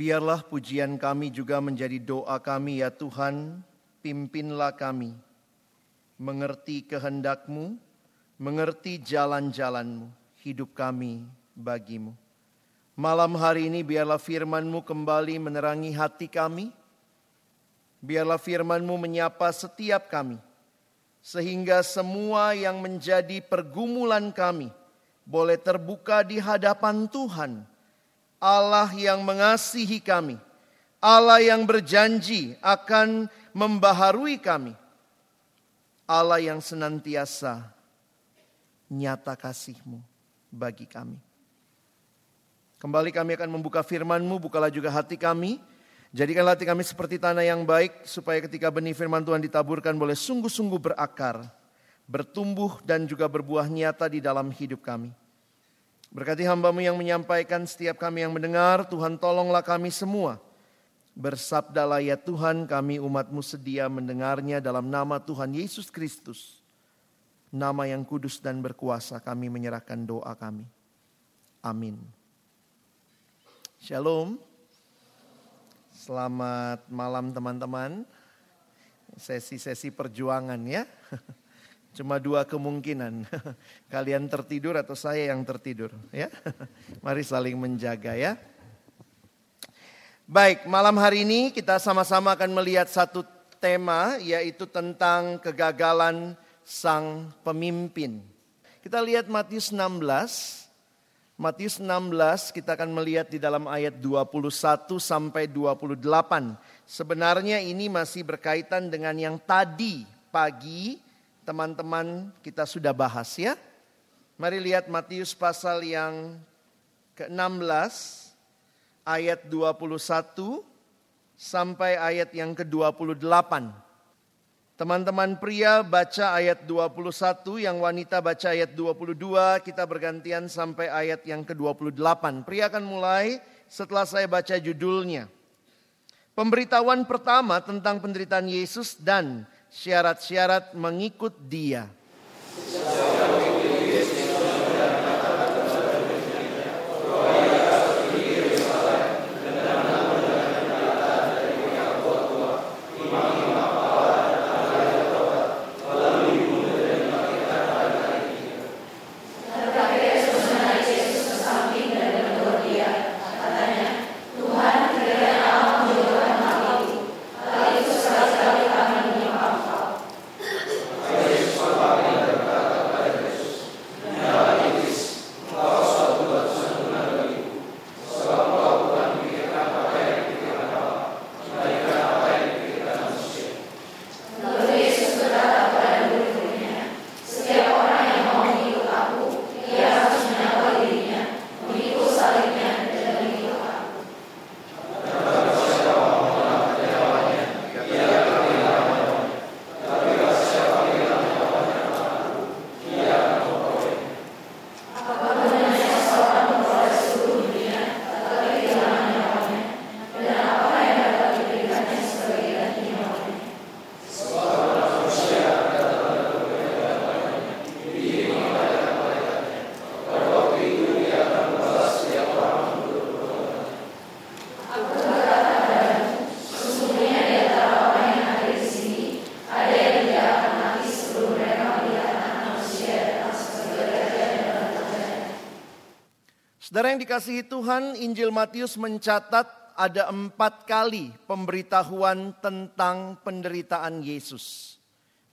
Biarlah pujian kami juga menjadi doa kami, ya Tuhan, pimpinlah kami mengerti kehendak-Mu, mengerti jalan-jalan-Mu, hidup kami bagi-Mu. Malam hari ini biarlah firman-Mu kembali menerangi hati kami, biarlah firman-Mu menyapa setiap kami, sehingga semua yang menjadi pergumulan kami boleh terbuka di hadapan Tuhan, Allah yang mengasihi kami, Allah yang berjanji akan membaharui kami, Allah yang senantiasa nyata kasih-Mu bagi kami. Kembali kami akan membuka firman-Mu, bukalah juga hati kami. Jadikanlah hati kami seperti tanah yang baik, supaya ketika benih firman Tuhan ditaburkan boleh sungguh-sungguh berakar, bertumbuh dan juga berbuah nyata di dalam hidup kami. Berkati hamba-Mu yang menyampaikan, setiap kami yang mendengar, Tuhan tolonglah kami semua. Bersabdalah ya Tuhan, kami umat-Mu sedia mendengarnya, dalam nama Tuhan Yesus Kristus, nama yang kudus dan berkuasa, kami menyerahkan doa kami. Amin. Shalom. Selamat malam teman-teman. Sesi-sesi perjuangan ya. Cuma dua kemungkinan, kalian tertidur atau saya yang tertidur. Ya, mari saling menjaga ya. Baik, malam hari ini kita sama-sama akan melihat satu tema, yaitu tentang kegagalan sang pemimpin. Kita lihat Matius 16. Matius 16 kita akan melihat di dalam ayat 21 sampai 28. Sebenarnya ini masih berkaitan dengan yang tadi pagi teman-teman kita sudah bahas ya. Mari lihat Matius pasal yang ke-16 ayat 21 sampai ayat yang ke-28. Teman-teman pria baca ayat 21, yang wanita baca ayat 22, kita bergantian sampai ayat yang ke-28. Pria akan mulai setelah saya baca judulnya. Pemberitahuan pertama tentang penderitaan Yesus dan syarat-syarat mengikut Dia. Saudara yang dikasihi Tuhan, Injil Matius mencatat ada 4 kali pemberitahuan tentang penderitaan Yesus.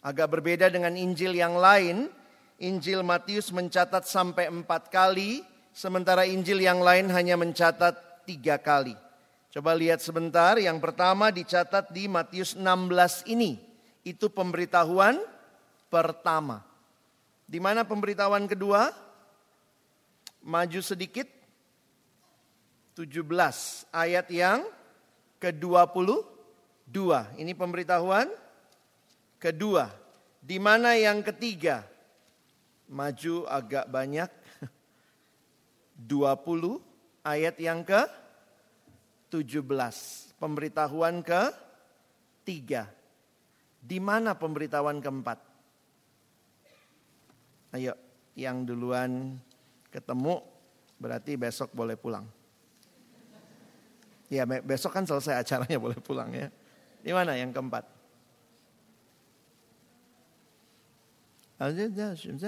Agak berbeda dengan Injil yang lain, Injil Matius mencatat sampai 4 kali, sementara Injil yang lain hanya mencatat 3 kali. Coba lihat sebentar, yang pertama dicatat di Matius 16 ini, itu pemberitahuan pertama. Di mana pemberitahuan kedua? Maju sedikit. 17 ayat yang ke-22. Ini pemberitahuan kedua. Di mana yang ketiga? Maju agak banyak. 20 ayat yang ke-17. Pemberitahuan ke-3. Di mana pemberitahuan keempat? Ayo, yang duluan ketemu berarti besok boleh pulang. Ya besok kan selesai acaranya, boleh pulang ya. Di mana yang keempat? Di mana? 26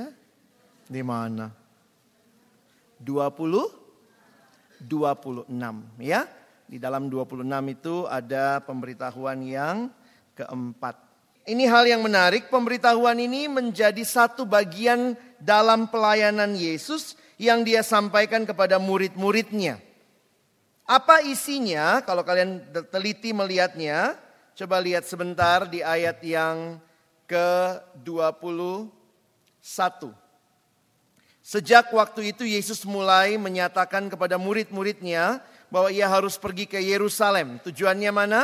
ya. Di dalam 26 itu ada pemberitahuan yang keempat. Ini hal yang menarik, pemberitahuan ini menjadi satu bagian dalam pelayanan Yesus yang dia sampaikan kepada murid-muridnya. Apa isinya? Kalau kalian teliti melihatnya, coba lihat sebentar di ayat yang ke-21. Sejak waktu itu Yesus mulai menyatakan kepada murid-muridnya bahwa ia harus pergi ke Yerusalem. Tujuannya mana?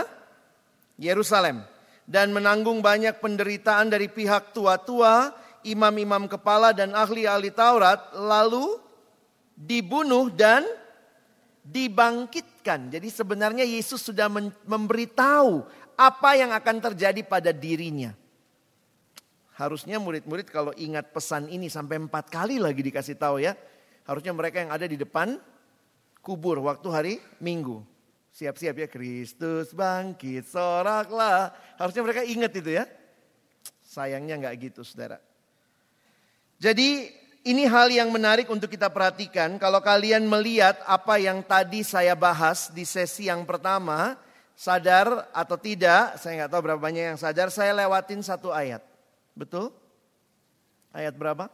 Yerusalem. Dan menanggung banyak penderitaan dari pihak tua-tua, imam-imam kepala dan ahli-ahli Taurat, lalu dibunuh dan dibangkitkan. Jadi sebenarnya Yesus sudah memberitahu apa yang akan terjadi pada dirinya. Harusnya murid-murid kalau ingat pesan ini sampai 4 kali lagi dikasih tahu ya. Harusnya mereka yang ada di depan kubur waktu hari Minggu. Siap-siap ya, Kristus bangkit, soraklah. Harusnya mereka ingat itu ya. Sayangnya gak gitu saudara. Jadi ini hal yang menarik untuk kita perhatikan. Kalau kalian melihat apa yang tadi saya bahas di sesi yang pertama. Sadar atau tidak, saya gak tahu berapa banyak yang sadar. Saya lewatin satu ayat. Betul? Ayat berapa?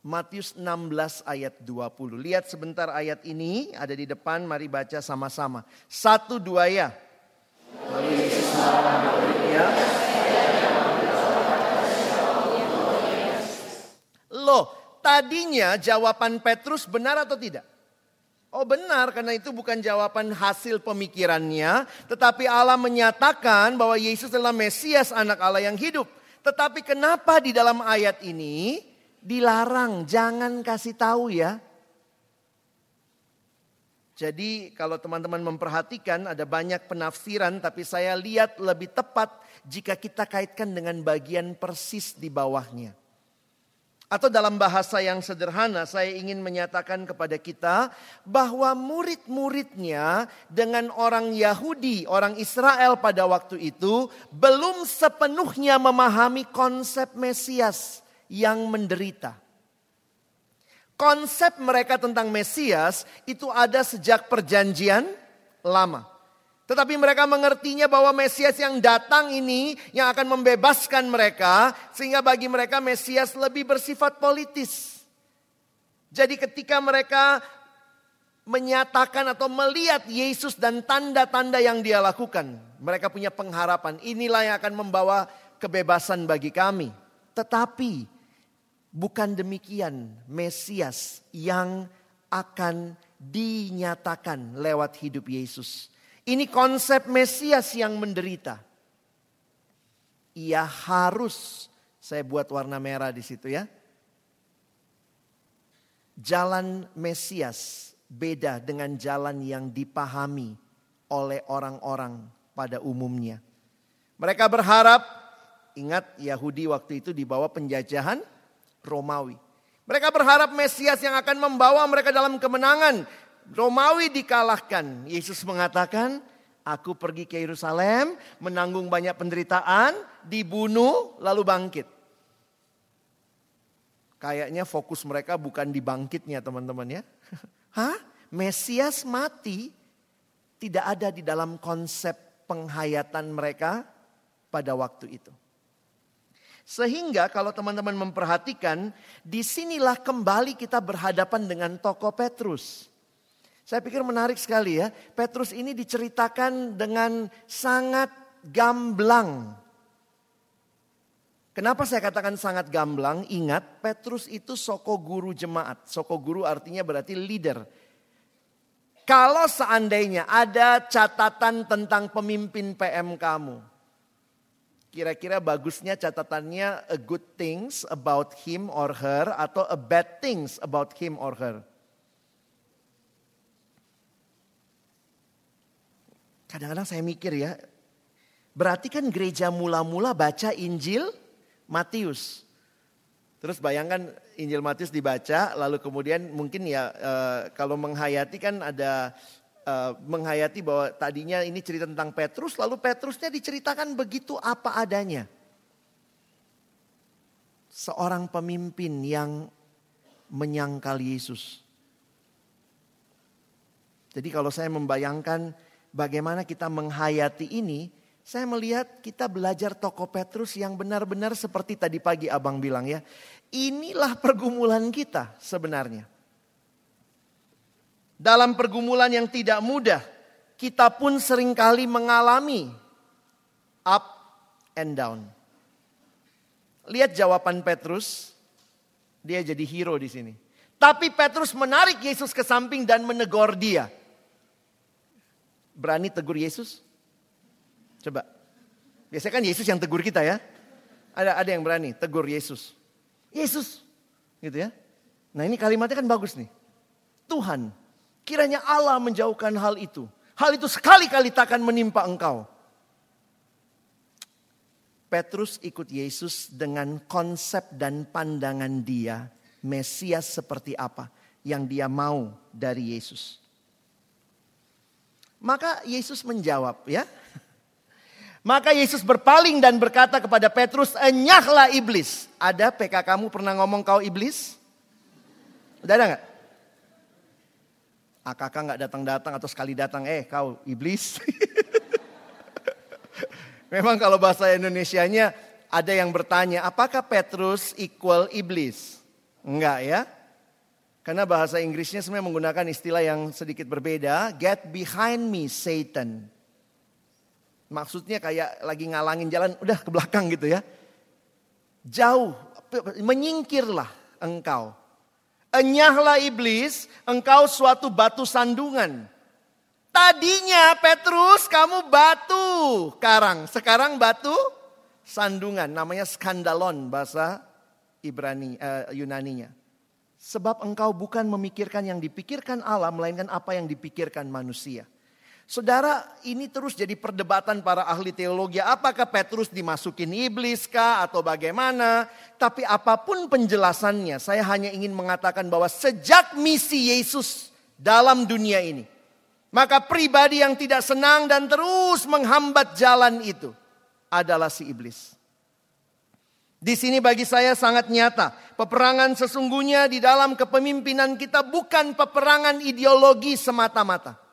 Matius 16 ayat 20. Lihat sebentar ayat ini ada di depan, mari baca sama-sama. 1, 2 ya. Loh, tadinya jawaban Petrus benar atau tidak? Oh benar, karena itu bukan jawaban hasil pemikirannya. Tetapi Allah menyatakan bahwa Yesus adalah Mesias, anak Allah yang hidup. Tetapi kenapa di dalam ayat ini dilarang, jangan kasih tahu ya. Jadi kalau teman-teman memperhatikan ada banyak penafsiran. Tapi saya lihat lebih tepat jika kita kaitkan dengan bagian persis di bawahnya. Atau dalam bahasa yang sederhana saya ingin menyatakan kepada kita bahwa murid-muridnya dengan orang Yahudi, orang Israel pada waktu itu belum sepenuhnya memahami konsep Mesias yang menderita. Konsep mereka tentang Mesias itu ada sejak perjanjian lama. Tetapi mereka mengertinya bahwa Mesias yang datang ini yang akan membebaskan mereka. Sehingga bagi mereka Mesias lebih bersifat politis. Jadi ketika mereka menyatakan atau melihat Yesus dan tanda-tanda yang dia lakukan, mereka punya pengharapan, inilah yang akan membawa kebebasan bagi kami. Tetapi bukan demikian Mesias yang akan dinyatakan lewat hidup Yesus. Ini konsep Mesias yang menderita. Ia harus, saya buat warna merah di situ ya. Jalan Mesias beda dengan jalan yang dipahami oleh orang-orang pada umumnya. Mereka berharap, ingat Yahudi waktu itu di bawah penjajahan Romawi. Mereka berharap Mesias yang akan membawa mereka dalam kemenangan. Romawi dikalahkan. Yesus mengatakan, aku pergi ke Yerusalem, menanggung banyak penderitaan, dibunuh, lalu bangkit. Kayaknya fokus mereka bukan di bangkitnya teman-teman ya. Hah? Mesias mati tidak ada di dalam konsep penghayatan mereka pada waktu itu. Sehingga kalau teman-teman memperhatikan, disinilah kembali kita berhadapan dengan tokoh Petrus. Saya pikir menarik sekali ya, Petrus ini diceritakan dengan sangat gamblang. Kenapa saya katakan sangat gamblang? Ingat, Petrus itu sokoguru jemaat. Sokoguru artinya berarti leader. Kalau seandainya ada catatan tentang pemimpin PM kamu, kira-kira bagusnya catatannya a good things about him or her atau a bad things about him or her. Kadang-kadang saya mikir ya, berarti kan gereja mula-mula baca Injil Matius. Terus bayangkan Injil Matius dibaca, lalu kemudian mungkin ya kalau menghayati kan ada menghayati bahwa tadinya ini cerita tentang Petrus, lalu Petrusnya diceritakan begitu apa adanya. Seorang pemimpin yang menyangkal Yesus. Jadi kalau saya membayangkan bagaimana kita menghayati ini, saya melihat kita belajar tokoh Petrus yang benar-benar seperti tadi pagi abang bilang ya. Inilah pergumulan kita sebenarnya. Dalam pergumulan yang tidak mudah, kita pun seringkali mengalami up and down. Lihat jawaban Petrus, dia jadi hero di sini. Tapi Petrus menarik Yesus ke samping dan menegur dia. Berani tegur Yesus? Coba. Biasanya kan Yesus yang tegur kita ya. Ada yang berani tegur Yesus. Yesus, gitu ya. Nah ini kalimatnya kan bagus nih. Tuhan. Kiranya Allah menjauhkan hal itu. Hal itu sekali-kali takkan menimpa engkau. Petrus ikut Yesus dengan konsep dan pandangan dia. Mesias seperti apa yang dia mau dari Yesus. Maka Yesus menjawab ya. Maka Yesus berpaling dan berkata kepada Petrus, "Enyahlah iblis." Ada PK kamu pernah ngomong kau iblis? Udah ada gak? Kakak gak datang-datang atau sekali datang, kau iblis. Memang kalau bahasa Indonesianya ada yang bertanya, apakah Petrus equal iblis? Enggak ya. Karena bahasa Inggrisnya sebenarnya menggunakan istilah yang sedikit berbeda. Get behind me Satan. Maksudnya kayak lagi ngalangin jalan, udah ke belakang gitu ya. Jauh, menyingkirlah engkau. Enyahlah iblis, engkau suatu batu sandungan. Tadinya Petrus kamu batu karang, sekarang batu sandungan. Namanya skandalon bahasa Ibrani, Yunaninya. Sebab engkau bukan memikirkan yang dipikirkan Allah, melainkan apa yang dipikirkan manusia. Saudara, ini terus jadi perdebatan para ahli teologi. Apakah Petrus dimasukin iblis kah atau bagaimana? Tapi apapun penjelasannya, saya hanya ingin mengatakan bahwa sejak misi Yesus dalam dunia ini, maka pribadi yang tidak senang dan terus menghambat jalan itu adalah si iblis. Di sini bagi saya sangat nyata, peperangan sesungguhnya di dalam kepemimpinan kita bukan peperangan ideologi semata-mata.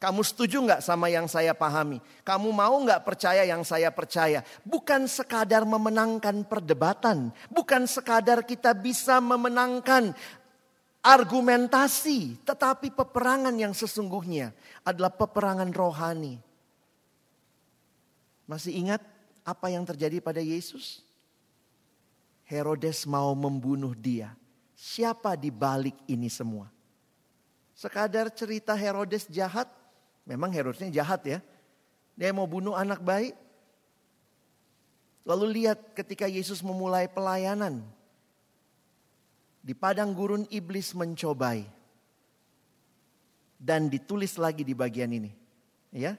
Kamu setuju gak sama yang saya pahami? Kamu mau gak percaya yang saya percaya? Bukan sekadar memenangkan perdebatan. Bukan sekadar kita bisa memenangkan argumentasi. Tetapi peperangan yang sesungguhnya adalah peperangan rohani. Masih ingat apa yang terjadi pada Yesus? Herodes mau membunuh dia. Siapa di balik ini semua? Sekadar cerita Herodes jahat. Memang Herodesnya jahat ya. Dia mau bunuh anak baik. Lalu lihat ketika Yesus memulai pelayanan. Di padang gurun iblis mencobai. Dan ditulis lagi di bagian ini. Ya.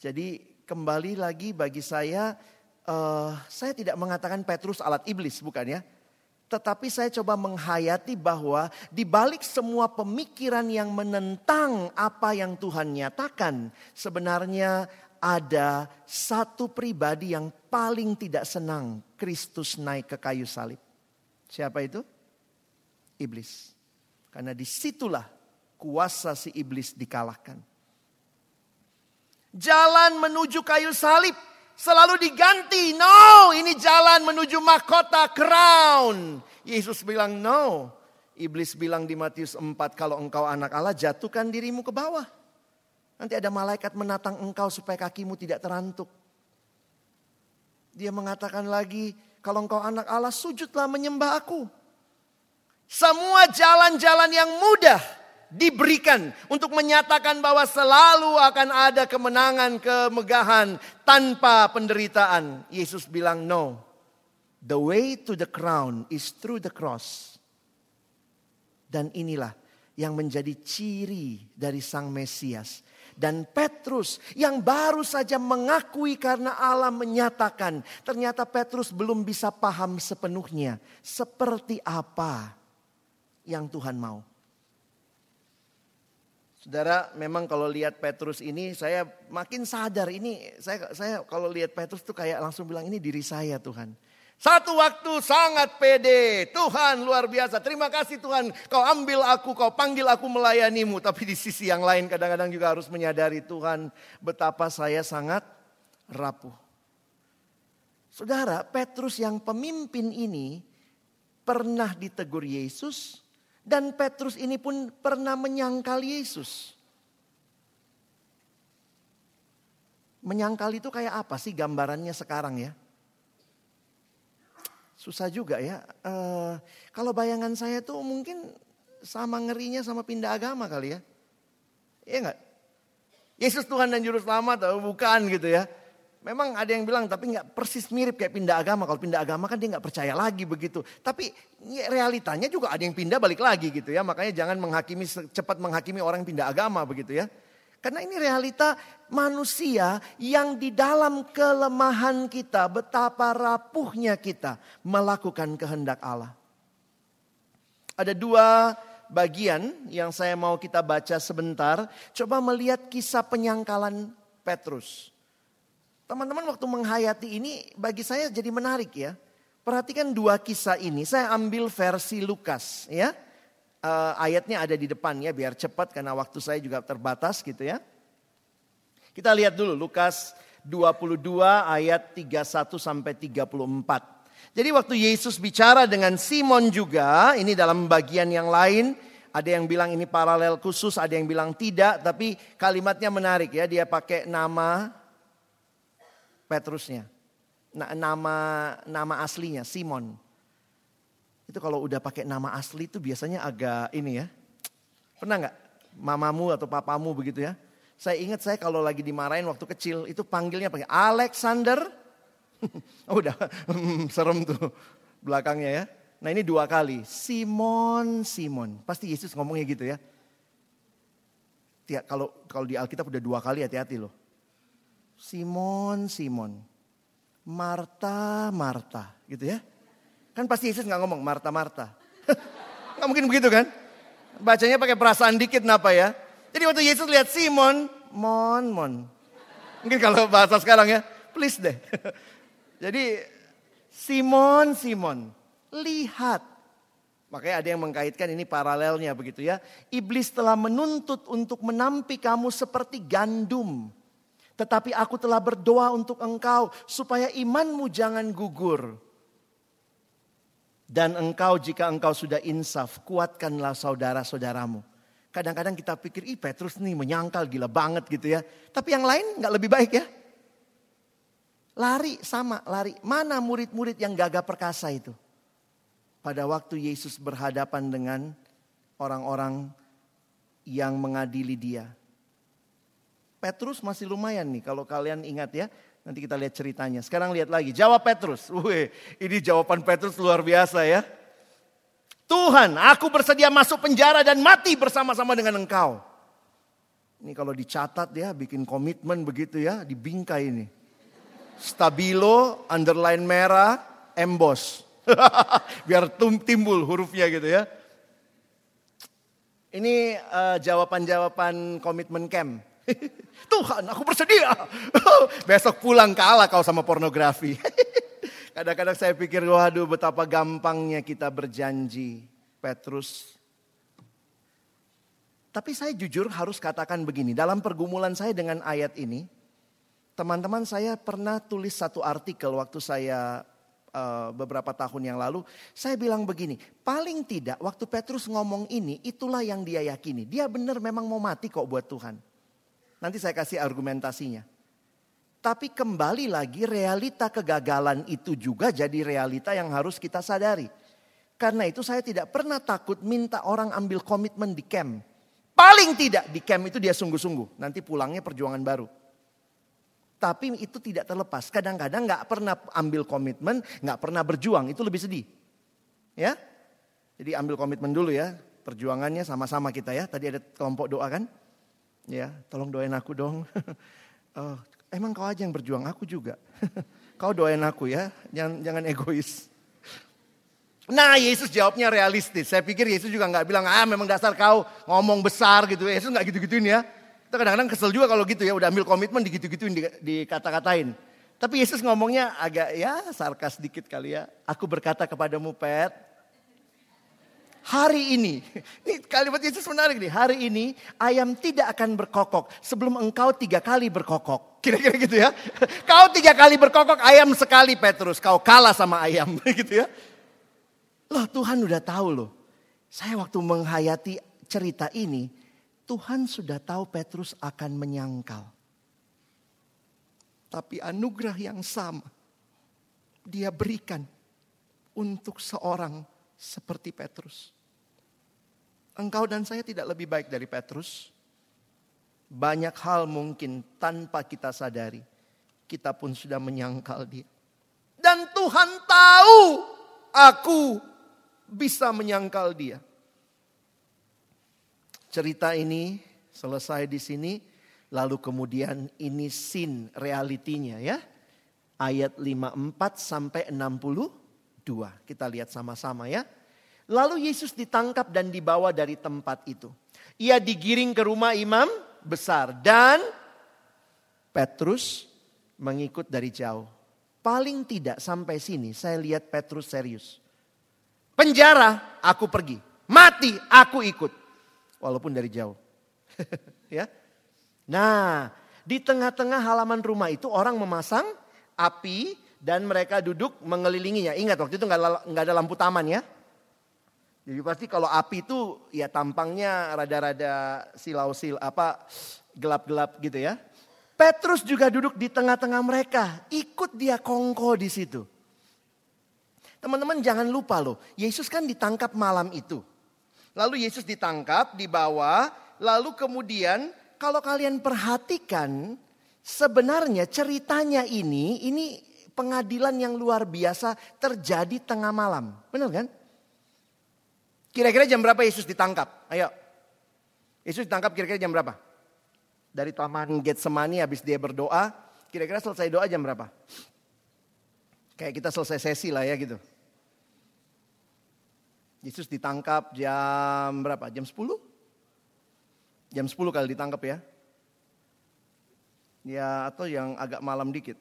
Jadi kembali lagi bagi saya tidak mengatakan Petrus alat iblis, bukan ya. Tetapi saya coba menghayati bahwa di balik semua pemikiran yang menentang apa yang Tuhan nyatakan, sebenarnya ada satu pribadi yang paling tidak senang Kristus naik ke kayu salib. Siapa itu? Iblis. Karena disitulah kuasa si iblis dikalahkan. Jalan menuju kayu salib selalu diganti, no ini jalan menuju mahkota crown. Yesus bilang no. Iblis bilang di Matius 4, kalau engkau anak Allah jatuhkan dirimu ke bawah. Nanti ada malaikat menatang engkau supaya kakimu tidak terantuk. Dia mengatakan lagi, kalau engkau anak Allah sujudlah menyembah aku. Semua jalan-jalan yang mudah diberikan untuk menyatakan bahwa selalu akan ada kemenangan, kemegahan tanpa penderitaan. Yesus bilang no. The way to the crown is through the cross. Dan inilah yang menjadi ciri dari Sang Mesias. Dan Petrus yang baru saja mengakui karena Allah menyatakan. Ternyata Petrus belum bisa paham sepenuhnya seperti apa yang Tuhan mau. Saudara, memang kalau lihat Petrus ini saya makin sadar ini saya kalau lihat Petrus tuh kayak langsung bilang ini diri saya Tuhan. Satu waktu sangat pede, Tuhan luar biasa. Terima kasih Tuhan, kau ambil aku, kau panggil aku melayanimu. Tapi di sisi yang lain kadang-kadang juga harus menyadari Tuhan betapa saya sangat rapuh. Saudara, Petrus yang pemimpin ini pernah ditegur Yesus. Dan Petrus ini pun pernah menyangkal Yesus. Menyangkal itu kayak apa sih gambarannya sekarang ya? Susah juga ya. Kalau bayangan saya tuh mungkin sama ngerinya sama pindah agama kali ya. Iya enggak? Yesus Tuhan dan Juru Selamat atau bukan gitu ya. Memang ada yang bilang tapi gak persis mirip kayak pindah agama. Kalau pindah agama kan dia gak percaya lagi begitu. Tapi realitanya juga ada yang pindah balik lagi gitu ya. Makanya jangan cepat menghakimi orang yang pindah agama begitu ya. Karena ini realita manusia yang di dalam kelemahan kita. Betapa rapuhnya kita melakukan kehendak Allah. Ada dua bagian yang saya mau kita baca sebentar. Coba melihat kisah penyangkalan Petrus. Teman-teman waktu menghayati ini bagi saya jadi menarik ya. Perhatikan dua kisah ini. Saya ambil versi Lukas ya. Ayatnya ada di depan ya biar cepat karena waktu saya juga terbatas gitu ya. Kita lihat dulu Lukas 22 ayat 31 sampai 34. Jadi waktu Yesus bicara dengan Simon juga, ini dalam bagian yang lain. Ada yang bilang ini paralel khusus, ada yang bilang tidak. Tapi kalimatnya menarik ya, dia pakai nama Petrusnya, nama aslinya Simon. Itu kalau udah pakai nama asli itu biasanya agak ini ya. Pernah gak mamamu atau papamu begitu ya. Saya ingat saya kalau lagi dimarahin waktu kecil itu panggilnya pakai Alexander. Udah serem tuh belakangnya ya. Nah ini dua kali Simon, Simon. Pasti Yesus ngomongnya gitu ya. Kalau di Alkitab udah dua kali hati-hati loh. Simon, Simon, Marta, Marta gitu ya. Kan pasti Yesus gak ngomong Marta, Marta. Gak mungkin begitu kan. Bacanya pakai perasaan dikit kenapa ya. Jadi waktu Yesus lihat Simon, Mon, Mon. Mungkin kalau bahasa sekarang ya, please deh. Jadi Simon, Simon, lihat. Makanya ada yang mengkaitkan ini paralelnya begitu ya. Iblis telah menuntut untuk menampi kamu seperti gandum. Tetapi aku telah berdoa untuk engkau supaya imanmu jangan gugur. Dan engkau jika engkau sudah insaf, kuatkanlah saudara-saudaramu. Kadang-kadang kita pikir, ih Petrus nih menyangkal gila banget gitu ya. Tapi yang lain gak lebih baik ya. Lari sama lari. Mana murid-murid yang gagah perkasa itu? Pada waktu Yesus berhadapan dengan orang-orang yang mengadili dia. Petrus masih lumayan nih kalau kalian ingat ya. Nanti kita lihat ceritanya. Sekarang lihat lagi. Jawab Petrus. Ini jawaban Petrus luar biasa ya. Tuhan, aku bersedia masuk penjara dan mati bersama-sama dengan engkau. Ini kalau dicatat ya, bikin komitmen begitu ya. Di bingkai ini. Stabilo, underline merah, emboss. Biar timbul hurufnya gitu ya. Ini jawaban-jawaban komitmen camp. Tuhan aku bersedia. Besok pulang kalah kau sama pornografi. Kadang-kadang saya pikir waduh betapa gampangnya kita berjanji Petrus. Tapi saya jujur harus katakan begini. Dalam pergumulan saya dengan ayat ini. Teman-teman saya pernah tulis satu artikel waktu saya beberapa tahun yang lalu. Saya bilang begini. Paling tidak waktu Petrus ngomong ini itulah yang dia yakini. Dia benar memang mau mati kok buat Tuhan. Nanti saya kasih argumentasinya. Tapi kembali lagi realita kegagalan itu juga jadi realita yang harus kita sadari. Karena itu saya tidak pernah takut minta orang ambil komitmen di camp. Paling tidak di camp itu dia sungguh-sungguh. Nanti pulangnya perjuangan baru. Tapi itu tidak terlepas. Kadang-kadang gak pernah ambil komitmen, gak pernah berjuang. Itu lebih sedih. Ya? Jadi ambil komitmen dulu ya. perjuangannya sama-sama kita ya. Tadi ada kelompok doa kan? Ya, tolong doain aku dong. Oh, emang kau aja yang berjuang, aku juga. Kau doain aku ya, jangan egois. Nah, Yesus jawabnya realistis. Saya pikir Yesus juga gak bilang, memang dasar kau ngomong besar gitu. Yesus gak gitu-gituin ya. Kita kadang-kadang kesel juga kalau gitu ya, udah ambil komitmen digitu-gituin, dikata-katain. Tapi Yesus ngomongnya agak ya sarkas dikit kali ya. Aku berkata kepadamu Pet, hari ini, ini kalimat Yesus menarik nih. Hari ini ayam tidak akan berkokok sebelum engkau 3 kali berkokok. Kira-kira gitu ya. Kau 3 kali berkokok ayam sekali Petrus. Kau kalah sama ayam gitu ya. Loh, Tuhan udah tahu loh. Saya waktu menghayati cerita ini, Tuhan sudah tahu Petrus akan menyangkal. Tapi anugerah yang sama Dia berikan untuk seorang seperti Petrus. Engkau dan saya tidak lebih baik dari Petrus. Banyak hal mungkin tanpa kita sadari, kita pun sudah menyangkal Dia. Dan Tuhan tahu aku bisa menyangkal Dia. Cerita ini selesai di sini. Lalu kemudian ini scene realitinya ya. Ayat 54 sampai 62. Kita lihat sama-sama ya. Lalu Yesus ditangkap dan dibawa dari tempat itu. Ia digiring ke rumah imam besar dan Petrus mengikut dari jauh. Paling tidak sampai sini saya lihat Petrus serius. Penjara aku pergi, mati aku ikut. Walaupun dari jauh. Ya. Nah, di tengah-tengah halaman rumah itu orang memasang api dan mereka duduk mengelilinginya. Ingat waktu itu gak ada lampu taman ya. Jadi pasti kalau api itu ya tampangnya rada-rada silau-sil apa gelap-gelap gitu ya. Petrus juga duduk di tengah-tengah mereka, ikut dia kongko di situ. Teman-teman jangan lupa loh, Yesus kan ditangkap malam itu. Lalu Yesus ditangkap, dibawa, lalu kemudian kalau kalian perhatikan, sebenarnya ceritanya ini pengadilan yang luar biasa terjadi tengah malam. Benar kan? Kira-kira jam berapa Yesus ditangkap? Ayo. Yesus ditangkap kira-kira jam berapa? Dari taman Getsemani habis dia berdoa, kira-kira selesai doa jam berapa? Kayak kita selesai sesi lah ya gitu. Yesus ditangkap jam berapa? Jam 10? Jam 10 kali ditangkap ya. Ya atau yang agak malam dikit.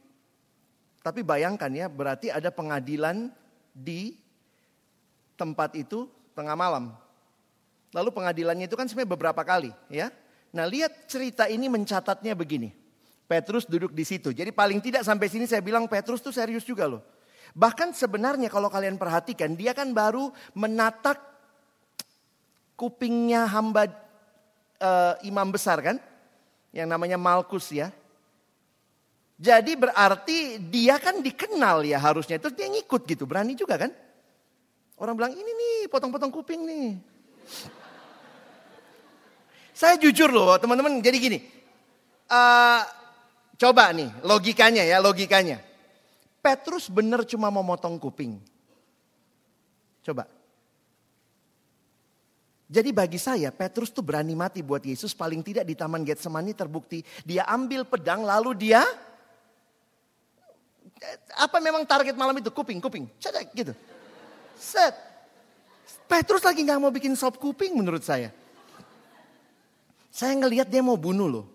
Tapi bayangkan ya, berarti ada pengadilan di tempat itu tengah malam. Lalu pengadilannya itu kan sebenarnya beberapa kali ya. Nah lihat cerita ini mencatatnya begini. Petrus duduk di situ. Jadi paling tidak sampai sini saya bilang Petrus tuh serius juga loh. Bahkan sebenarnya kalau kalian perhatikan dia kan baru menatak kupingnya hamba imam besar kan, yang namanya Malkus ya. Jadi berarti dia kan dikenal ya harusnya, terus dia ngikut gitu, berani juga kan. Orang bilang ini nih potong-potong kuping nih. Saya jujur loh teman-teman, jadi gini, coba nih logikanya. Petrus bener cuma mau motong kuping. Coba. Jadi bagi saya Petrus tuh berani mati buat Yesus, paling tidak di Taman Getsemani terbukti dia ambil pedang lalu dia apa memang target malam itu kuping cetek gitu. Set. Petrus lagi enggak mau bikin sop kuping menurut saya. Saya ngelihat dia mau bunuh loh.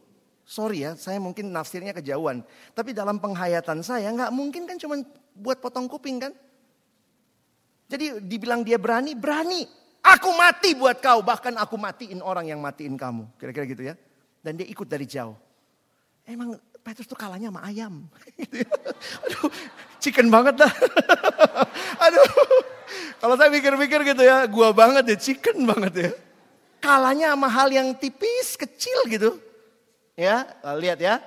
Sorry ya, saya mungkin nafsirnya kejauhan, tapi dalam penghayatan saya enggak mungkin kan cuma buat potong kuping kan. Jadi dibilang dia berani. Aku mati buat kau, bahkan aku matiin orang yang matiin kamu. Kira-kira gitu ya. Dan dia ikut dari jauh. Emang Petrus tuh kalahnya sama ayam. Gitu ya. Aduh, chicken banget dah. Aduh, kalau saya pikir-pikir gitu ya, gua banget ya, chicken banget ya. Kalahnya sama hal yang tipis, kecil gitu. Ya, lihat ya.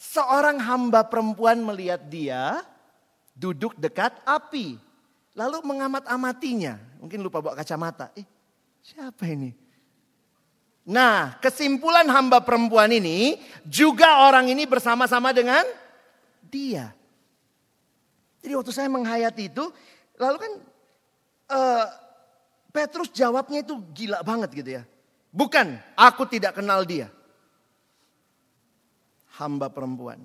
Seorang hamba perempuan melihat dia duduk dekat api. Lalu mengamat-amatinya. Mungkin lupa bawa kacamata. Siapa ini? Nah, kesimpulan hamba perempuan ini juga orang ini bersama-sama dengan dia. Jadi waktu saya menghayati itu, lalu kan Petrus jawabnya itu gila banget gitu ya. Bukan, aku tidak kenal dia. Hamba perempuan.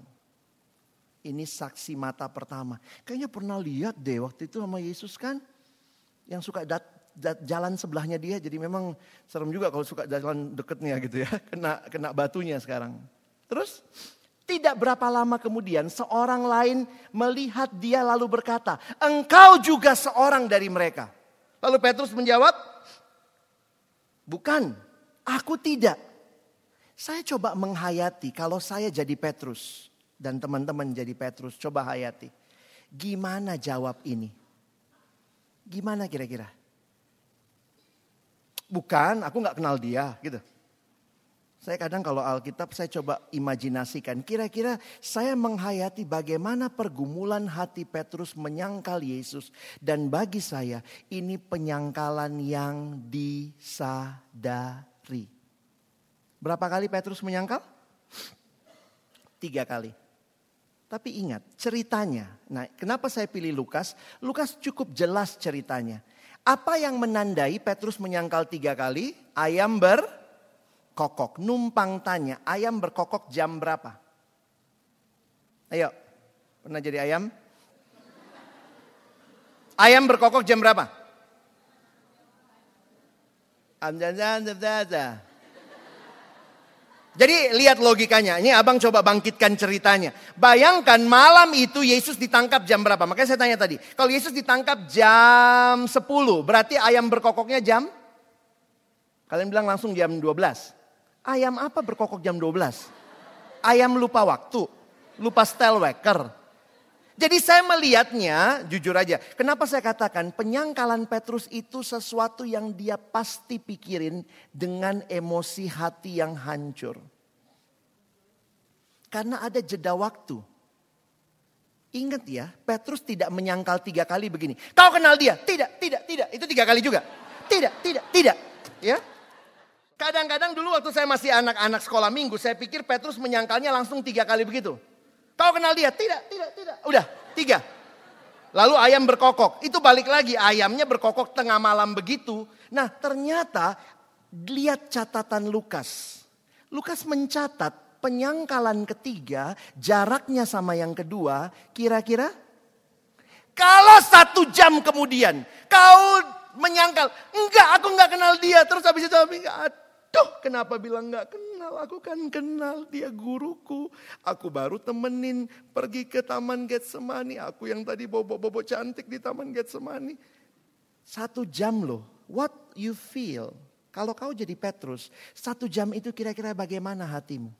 Ini saksi mata pertama. Kayaknya pernah lihat deh waktu itu sama Yesus kan. Yang suka jalan sebelahnya dia. Jadi memang serem juga kalau suka jalan deketnya gitu ya. Kena batunya sekarang. Terus tidak berapa lama kemudian seorang lain melihat dia lalu berkata, engkau juga seorang dari mereka. Lalu Petrus menjawab, bukan, aku tidak. Saya coba menghayati kalau saya jadi Petrus dan teman-teman jadi Petrus, coba hayati. Gimana jawab ini? Gimana kira-kira? Bukan, aku gak kenal dia gitu. Saya kadang kalau Alkitab saya coba imajinasikan. Kira-kira saya menghayati bagaimana pergumulan hati Petrus menyangkal Yesus. Dan bagi saya ini penyangkalan yang disadari. Berapa kali Petrus menyangkal? 3 kali. Tapi ingat ceritanya. Nah, kenapa saya pilih Lukas? Lukas cukup jelas ceritanya. Apa yang menandai Petrus menyangkal 3 kali? Ayam berkokok. Numpang tanya, ayam berkokok jam berapa? Ayo, pernah jadi ayam? Ayam berkokok jam berapa? Jadi lihat logikanya, ini abang coba bangkitkan ceritanya. Bayangkan malam itu Yesus ditangkap jam berapa? Makanya saya tanya tadi, kalau Yesus ditangkap jam 10, berarti ayam berkokoknya jam? Kalian bilang langsung jam 12. Ayam apa berkokok jam 12? Ayam lupa waktu, lupa setel waker. Jadi saya melihatnya, jujur aja, kenapa saya katakan penyangkalan Petrus itu sesuatu yang dia pasti pikirin dengan emosi hati yang hancur. Karena ada jeda waktu. Ingat ya, Petrus tidak menyangkal 3 kali begini. Kau kenal dia? Tidak. Itu 3 kali juga. Tidak. Ya. Kadang-kadang dulu waktu saya masih anak-anak sekolah minggu, saya pikir Petrus menyangkalnya langsung 3 kali begitu. Kau kenal dia? Tidak. Udah, 3. Lalu ayam berkokok. Itu balik lagi, ayamnya berkokok tengah malam begitu. Nah ternyata lihat catatan Lukas. Lukas mencatat penyangkalan ketiga jaraknya sama yang kedua. Kira-kira kalau 1 jam kemudian kau menyangkal. Enggak, aku enggak kenal dia. Terus habis itu aduh, kenapa bilang gak kenal? Aku kan kenal, dia guruku. Aku baru temenin pergi ke Taman Getsemani. Aku yang tadi bobo-bobo cantik di Taman Getsemani. 1 jam loh. What you feel? Kalau kau jadi Petrus, 1 jam itu kira-kira bagaimana hatimu?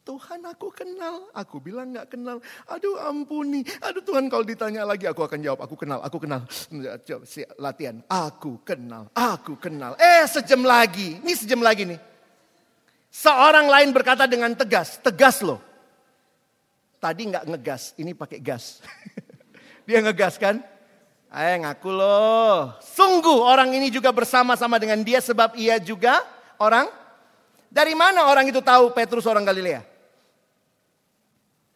Tuhan aku kenal, aku bilang gak kenal. Aduh ampuni, aduh Tuhan kalau ditanya lagi aku akan jawab aku kenal. Coba latihan, aku kenal. Sejam lagi nih. Seorang lain berkata dengan tegas loh. Tadi gak ngegas, ini pakai gas. Dia ngegas kan? Ngaku loh. Sungguh orang ini juga bersama-sama dengan dia sebab ia juga orang. Dari mana orang itu tahu Petrus orang Galilea?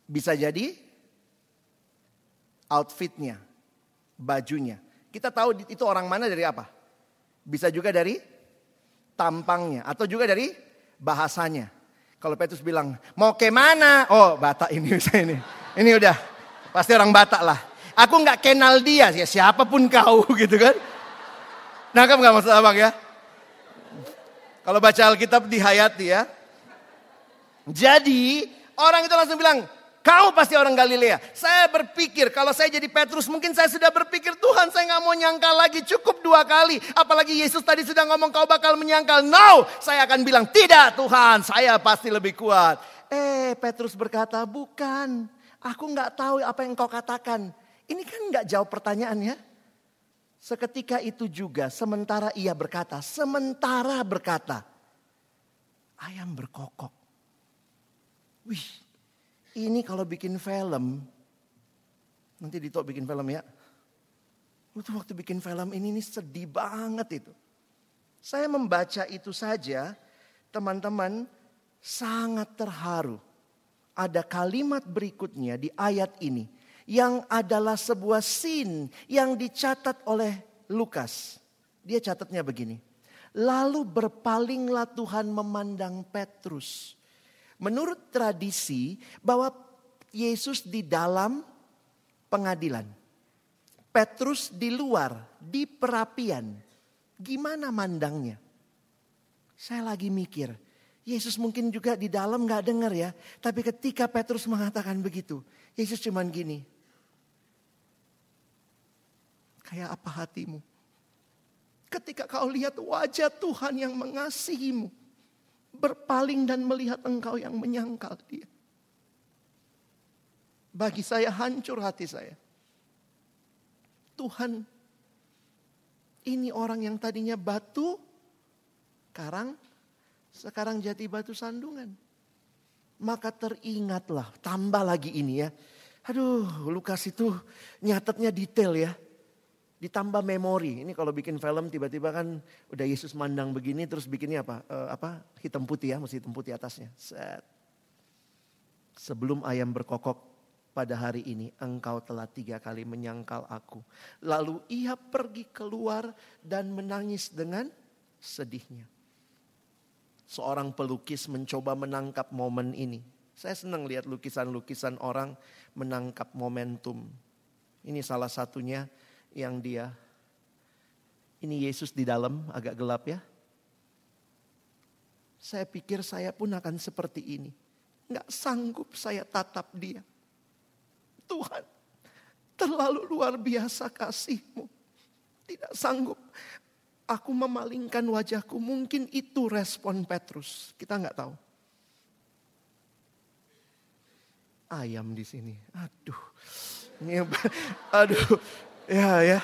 Bisa jadi outfitnya, bajunya. Kita tahu itu orang mana dari apa? Bisa juga dari tampangnya atau juga dari bahasanya. Kalau Petrus bilang, mau ke mana? Oh Batak ini misalnya ini. Ini udah pasti orang Batak lah. Aku gak kenal dia, ya siapapun kau gitu kan. Nangkap gak maksud abang ya? Kalau baca Alkitab dihayati ya. Jadi orang itu langsung bilang, kau pasti orang Galilea. Saya berpikir kalau saya jadi Petrus mungkin saya sudah berpikir Tuhan saya gak mau nyangkal lagi cukup 2 kali. Apalagi Yesus tadi sudah ngomong kau bakal menyangkal. No, saya akan bilang tidak Tuhan saya pasti lebih kuat. Petrus berkata bukan. Aku gak tahu apa yang kau katakan. Ini kan gak jawab pertanyaannya. Seketika itu juga sementara ia berkata. Ayam berkokok. Wih. Ini kalau bikin film, nanti Dito bikin film ya. Waktu bikin film ini sedih banget itu. Saya membaca itu saja, teman-teman sangat terharu. Ada kalimat berikutnya di ayat ini, yang adalah sebuah scene yang dicatat oleh Lukas. Dia catatnya begini. Lalu berpalinglah Tuhan memandang Petrus. Menurut tradisi bahwa Yesus di dalam pengadilan. Petrus di luar, di perapian. Gimana mandangnya? Saya lagi mikir, Yesus mungkin juga di dalam gak dengar ya. Tapi ketika Petrus mengatakan begitu, Yesus cuman gini. Kayak apa hatimu? Ketika kau lihat wajah Tuhan yang mengasihimu, berpaling dan melihat engkau yang menyangkal dia. Bagi saya hancur hati saya. Tuhan, ini orang yang tadinya batu karang, sekarang jadi batu sandungan. Maka teringatlah, tambah lagi ini ya. Aduh, Lukas itu nyatetnya detail ya. Ditambah memori. Ini kalau bikin film tiba-tiba kan udah Yesus mandang begini terus bikinnya apa? Hitam putih ya, mesti hitam putih atasnya. Set. Sebelum ayam berkokok pada hari ini engkau telah 3 kali menyangkal aku. Lalu ia pergi keluar dan menangis dengan sedihnya. Seorang pelukis mencoba menangkap momen ini. Saya senang lihat lukisan-lukisan orang menangkap momentum. Ini salah satunya yang dia. Ini Yesus di dalam agak gelap ya. Saya pikir saya pun akan seperti ini. Gak sanggup saya tatap dia. Tuhan, terlalu luar biasa kasih-Mu. Tidak sanggup aku memalingkan wajahku. Mungkin itu respon Petrus. Kita nggak tahu. Ayam di sini. Aduh. Aduh. Ya.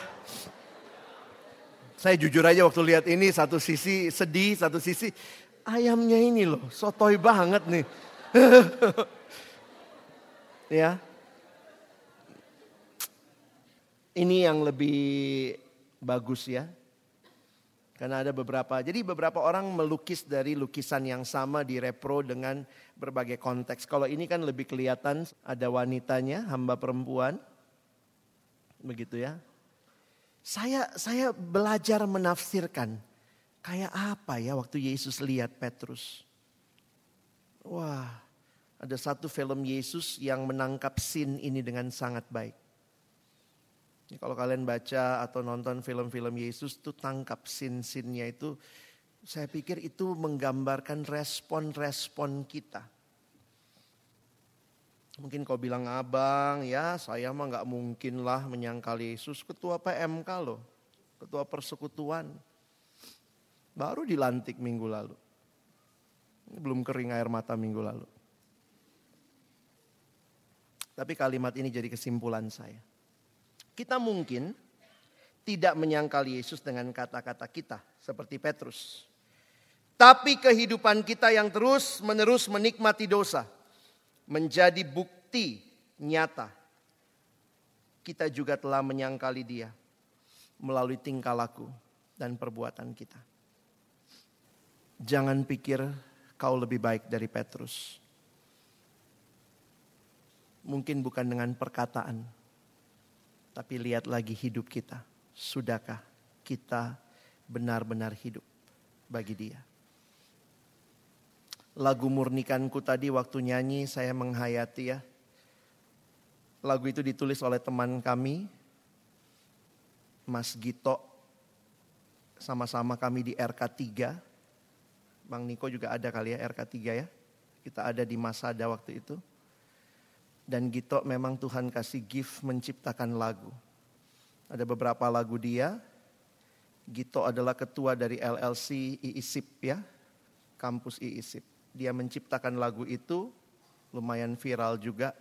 Saya jujur aja waktu lihat ini satu sisi sedih, satu sisi ayamnya ini loh, sotoy banget nih. Ya. Ini yang lebih bagus ya. Karena ada beberapa. Jadi beberapa orang melukis dari lukisan yang sama di repro dengan berbagai konteks. Kalau ini kan lebih kelihatan ada wanitanya, hamba perempuan. Begitu ya. Saya belajar menafsirkan. Kayak apa ya waktu Yesus lihat Petrus. Wah, ada satu film Yesus yang menangkap scene ini dengan sangat baik. Kalau kalian baca atau nonton film-film Yesus tuh tangkap scene-scene-nya itu. Saya pikir itu menggambarkan respon-respon kita. Mungkin kau bilang abang ya saya mah gak mungkin lah menyangkal Yesus. Ketua PMK loh, ketua persekutuan. Baru dilantik minggu lalu. Ini belum kering air mata minggu lalu. Tapi kalimat ini jadi kesimpulan saya. Kita mungkin tidak menyangkal Yesus dengan kata-kata kita seperti Petrus. Tapi kehidupan kita yang terus-menerus menikmati dosa menjadi bukti nyata. Kita juga telah menyangkali dia melalui tingkah laku dan perbuatan kita. Jangan pikir kau lebih baik dari Petrus. Mungkin bukan dengan perkataan. Tapi lihat lagi hidup kita. Sudahkah kita benar-benar hidup bagi dia? Lagu Murnikanku tadi waktu nyanyi saya menghayati ya. Lagu itu ditulis oleh teman kami, Mas Gito. Sama-sama kami di RK3. Bang Niko juga ada kali ya RK3 ya. Kita ada di Masada waktu itu. Dan Gito memang Tuhan kasih gift menciptakan lagu. Ada beberapa lagu dia. Gito adalah ketua dari LLC IISIP ya. Kampus IISIP. Dia menciptakan lagu itu. Lumayan viral juga.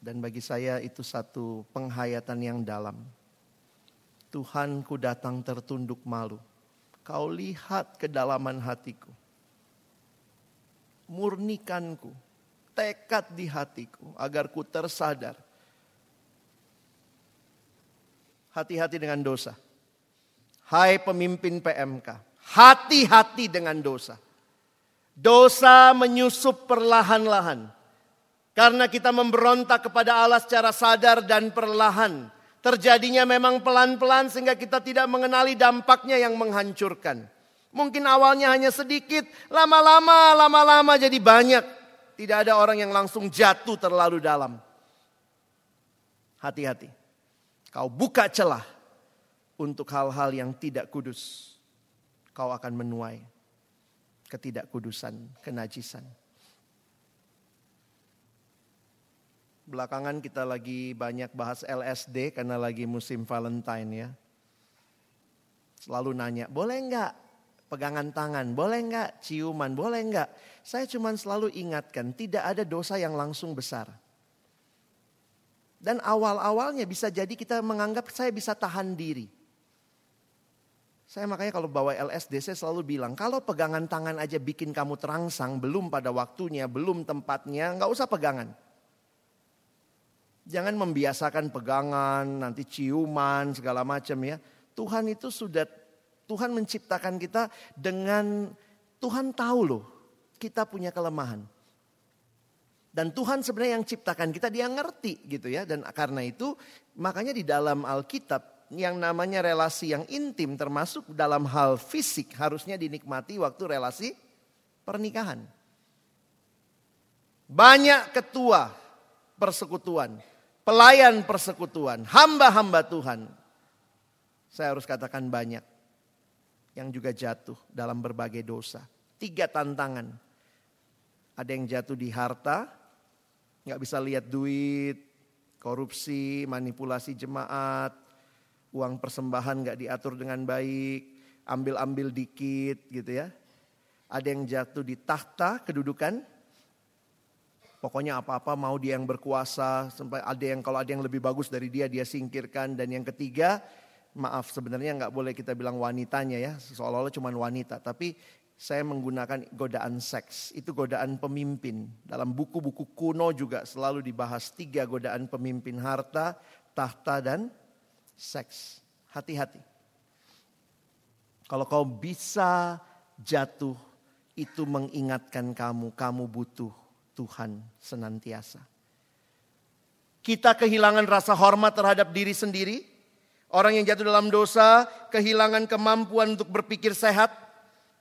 Dan bagi saya itu satu penghayatan yang dalam. Tuhan, ku datang tertunduk malu. Kau lihat kedalaman hatiku. Murnikanku. Tekad di hatiku agar ku tersadar. Hati-hati dengan dosa. Hai pemimpin PMK, hati-hati dengan dosa. Dosa menyusup perlahan-lahan. Karena kita memberontak kepada Allah secara sadar dan perlahan. Terjadinya memang pelan-pelan sehingga kita tidak mengenali dampaknya yang menghancurkan. Mungkin awalnya hanya sedikit, lama-lama jadi banyak. Tidak ada orang yang langsung jatuh terlalu dalam. Hati-hati. Kau buka celah untuk hal-hal yang tidak kudus. Kau akan menuai ketidakkudusan, kenajisan. Belakangan kita lagi banyak bahas LSD karena lagi musim Valentine ya. Selalu nanya, boleh enggak pegangan tangan, boleh enggak ciuman, boleh enggak? Saya cuma selalu ingatkan, tidak ada dosa yang langsung besar. Dan awal-awalnya bisa jadi kita menganggap saya bisa tahan diri. Saya makanya kalau bawa LSD saya selalu bilang, kalau pegangan tangan aja bikin kamu terangsang, belum pada waktunya, belum tempatnya, enggak usah pegangan. Jangan membiasakan pegangan, nanti ciuman, segala macam ya. Tuhan menciptakan kita dengan, Tuhan tahu loh kita punya kelemahan. Dan Tuhan sebenarnya yang ciptakan kita, dia ngerti gitu ya. Dan karena itu makanya di dalam Alkitab yang namanya relasi yang intim termasuk dalam hal fisik harusnya dinikmati waktu relasi pernikahan. Banyak ketua persekutuan, pelayan persekutuan, hamba-hamba Tuhan. Saya harus katakan banyak yang juga jatuh dalam berbagai dosa. 3 tantangan. Ada yang jatuh di harta, gak bisa lihat duit, korupsi, manipulasi jemaat, uang persembahan gak diatur dengan baik, ambil-ambil dikit gitu ya. Ada yang jatuh di tahta, kedudukan. Pokoknya apa-apa mau dia yang berkuasa, sampai ada yang kalau ada yang lebih bagus dari dia singkirkan. Dan yang ketiga, maaf sebenarnya gak boleh kita bilang wanitanya ya, seolah-olah cuma wanita. Tapi saya menggunakan godaan seks, itu godaan pemimpin. Dalam buku-buku kuno juga selalu dibahas 3 godaan pemimpin, harta, tahta dan seks. Hati-hati. Kalau kau bisa jatuh, itu mengingatkan kamu butuh Tuhan senantiasa. Kita kehilangan rasa hormat terhadap diri sendiri. Orang yang jatuh dalam dosa kehilangan kemampuan untuk berpikir sehat,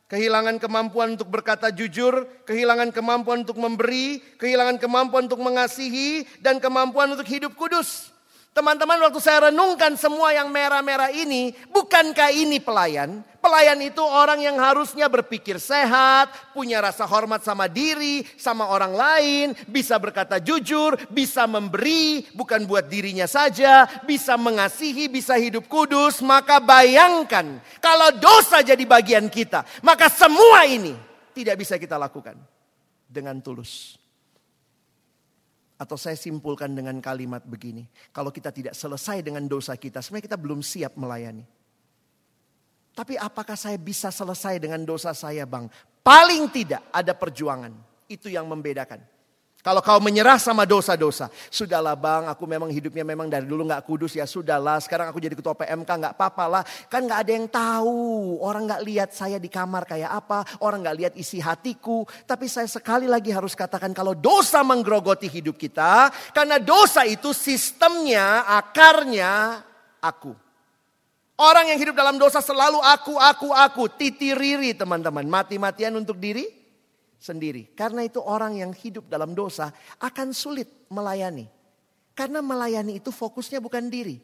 kehilangan kemampuan untuk berkata jujur, kehilangan kemampuan untuk memberi, kehilangan kemampuan untuk mengasihi, dan kemampuan untuk hidup kudus. Teman-teman, waktu saya renungkan semua yang merah-merah ini, bukankah ini pelayan? Pelayan itu orang yang harusnya berpikir sehat, punya rasa hormat sama diri, sama orang lain, bisa berkata jujur, bisa memberi, bukan buat dirinya saja, bisa mengasihi, bisa hidup kudus. Maka bayangkan, kalau dosa jadi bagian kita, maka semua ini tidak bisa kita lakukan dengan tulus. Atau saya simpulkan dengan kalimat begini, kalau kita tidak selesai dengan dosa kita, sebenarnya kita belum siap melayani. Tapi apakah saya bisa selesai dengan dosa saya, Bang? Paling tidak ada perjuangan. Itu yang membedakan. Kalau kau menyerah sama dosa-dosa. Sudahlah Bang, aku memang hidupnya memang dari dulu gak kudus. Ya sudahlah, sekarang aku jadi ketua PMK gak apa-apalah. Kan gak ada yang tahu. Orang gak lihat saya di kamar kayak apa. Orang gak lihat isi hatiku. Tapi saya sekali lagi harus katakan kalau dosa menggerogoti hidup kita. Karena dosa itu sistemnya, akarnya aku. Orang yang hidup dalam dosa selalu aku. Titiriri teman-teman. Mati-matian untuk diri sendiri. Karena itu orang yang hidup dalam dosa akan sulit melayani. Karena melayani itu fokusnya bukan diri.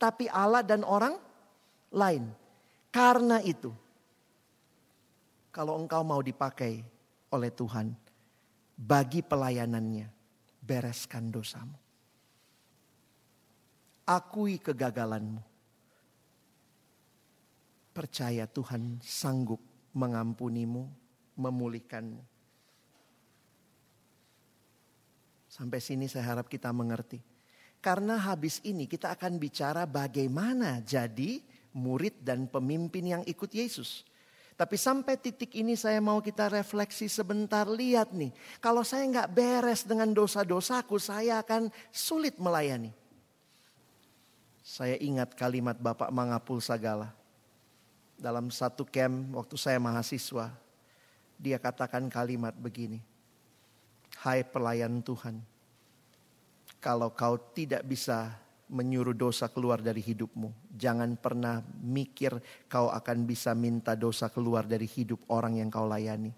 Tapi Allah dan orang lain. Karena itu. Kalau engkau mau dipakai oleh Tuhan. Bagi pelayanannya. Bereskan dosamu. Akui kegagalanmu. Percaya Tuhan sanggup mengampunimu, memulihkanmu. Sampai sini saya harap kita mengerti. Karena habis ini kita akan bicara bagaimana jadi murid dan pemimpin yang ikut Yesus. Tapi sampai titik ini saya mau kita refleksi sebentar. Lihat nih, kalau saya gak beres dengan dosa-dosaku, saya akan sulit melayani. Saya ingat kalimat Bapak Mangapul Sagala. Dalam satu camp waktu saya mahasiswa, dia katakan kalimat begini. Hai pelayan Tuhan, kalau kau tidak bisa menyuruh dosa keluar dari hidupmu. Jangan pernah mikir kau akan bisa minta dosa keluar dari hidup orang yang kau layani.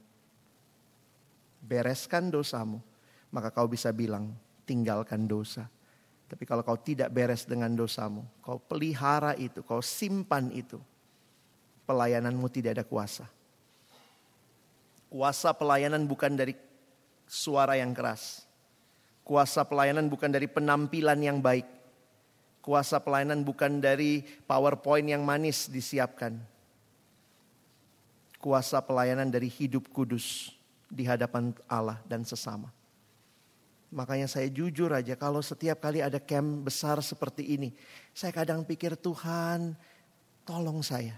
Bereskan dosamu, maka kau bisa bilang tinggalkan dosa. Tapi kalau kau tidak beres dengan dosamu, kau pelihara itu, kau simpan itu, pelayananmu tidak ada kuasa. Kuasa pelayanan bukan dari suara yang keras. Kuasa pelayanan bukan dari penampilan yang baik. Kuasa pelayanan bukan dari PowerPoint yang manis disiapkan. Kuasa pelayanan dari hidup kudus di hadapan Allah dan sesama. Makanya saya jujur aja, kalau setiap kali ada camp besar seperti ini, saya kadang pikir, Tuhan tolong saya.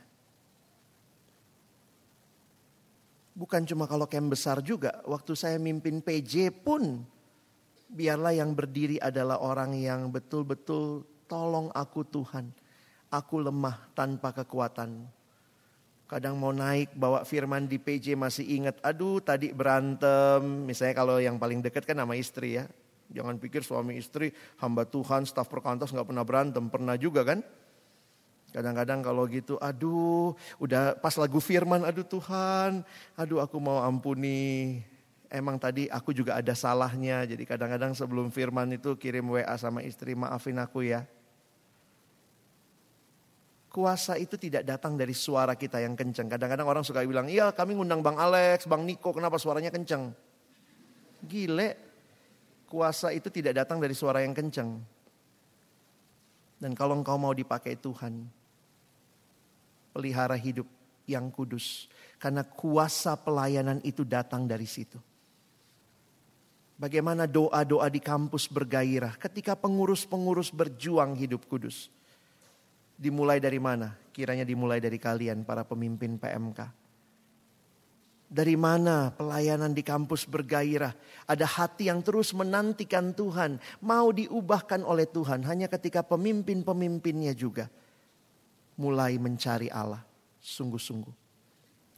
Bukan cuma kalau camp besar juga, waktu saya mimpin PJ pun, biarlah yang berdiri adalah orang yang betul-betul tolong aku Tuhan. Aku lemah tanpa kekuatan. Kadang mau naik bawa firman di PJ masih ingat, aduh tadi berantem. Misalnya kalau yang paling dekat kan sama istri ya. Jangan pikir suami istri, hamba Tuhan, staf perkantas gak pernah berantem. Pernah juga kan. Kadang-kadang kalau gitu, aduh udah pas lagu firman, aduh Tuhan, aduh aku mau ampuni. Emang tadi aku juga ada salahnya. Jadi kadang-kadang sebelum firman itu kirim WA sama istri, maafin aku ya. Kuasa itu tidak datang dari suara kita yang kencang. Kadang-kadang orang suka bilang, iya kami ngundang Bang Alex, Bang Niko, kenapa suaranya kencang? Gile, kuasa itu tidak datang dari suara yang kencang. Dan kalau engkau mau dipakai Tuhan, pelihara hidup yang kudus. Karena kuasa pelayanan itu datang dari situ. Bagaimana doa-doa di kampus bergairah ketika pengurus-pengurus berjuang hidup kudus. Dimulai dari mana? Kiranya dimulai dari kalian para pemimpin PMK. Dari mana pelayanan di kampus bergairah? Ada hati yang terus menantikan Tuhan. Mau diubahkan oleh Tuhan. Hanya ketika pemimpin-pemimpinnya juga mulai mencari Allah. Sungguh-sungguh.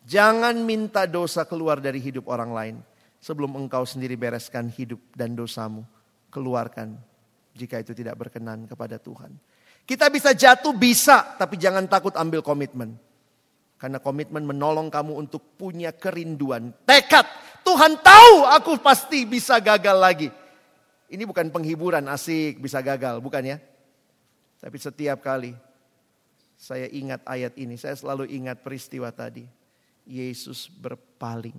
Jangan minta dosa keluar dari hidup orang lain. Sebelum engkau sendiri bereskan hidup dan dosamu. Keluarkan jika itu tidak berkenan kepada Tuhan. Kita bisa jatuh, bisa, tapi jangan takut ambil komitmen. Karena komitmen menolong kamu untuk punya kerinduan, tekad. Tuhan tahu aku pasti bisa gagal lagi. Ini bukan penghiburan asik, bisa gagal, bukan ya. Tapi setiap kali saya ingat ayat ini, saya selalu ingat peristiwa tadi. Yesus berpaling.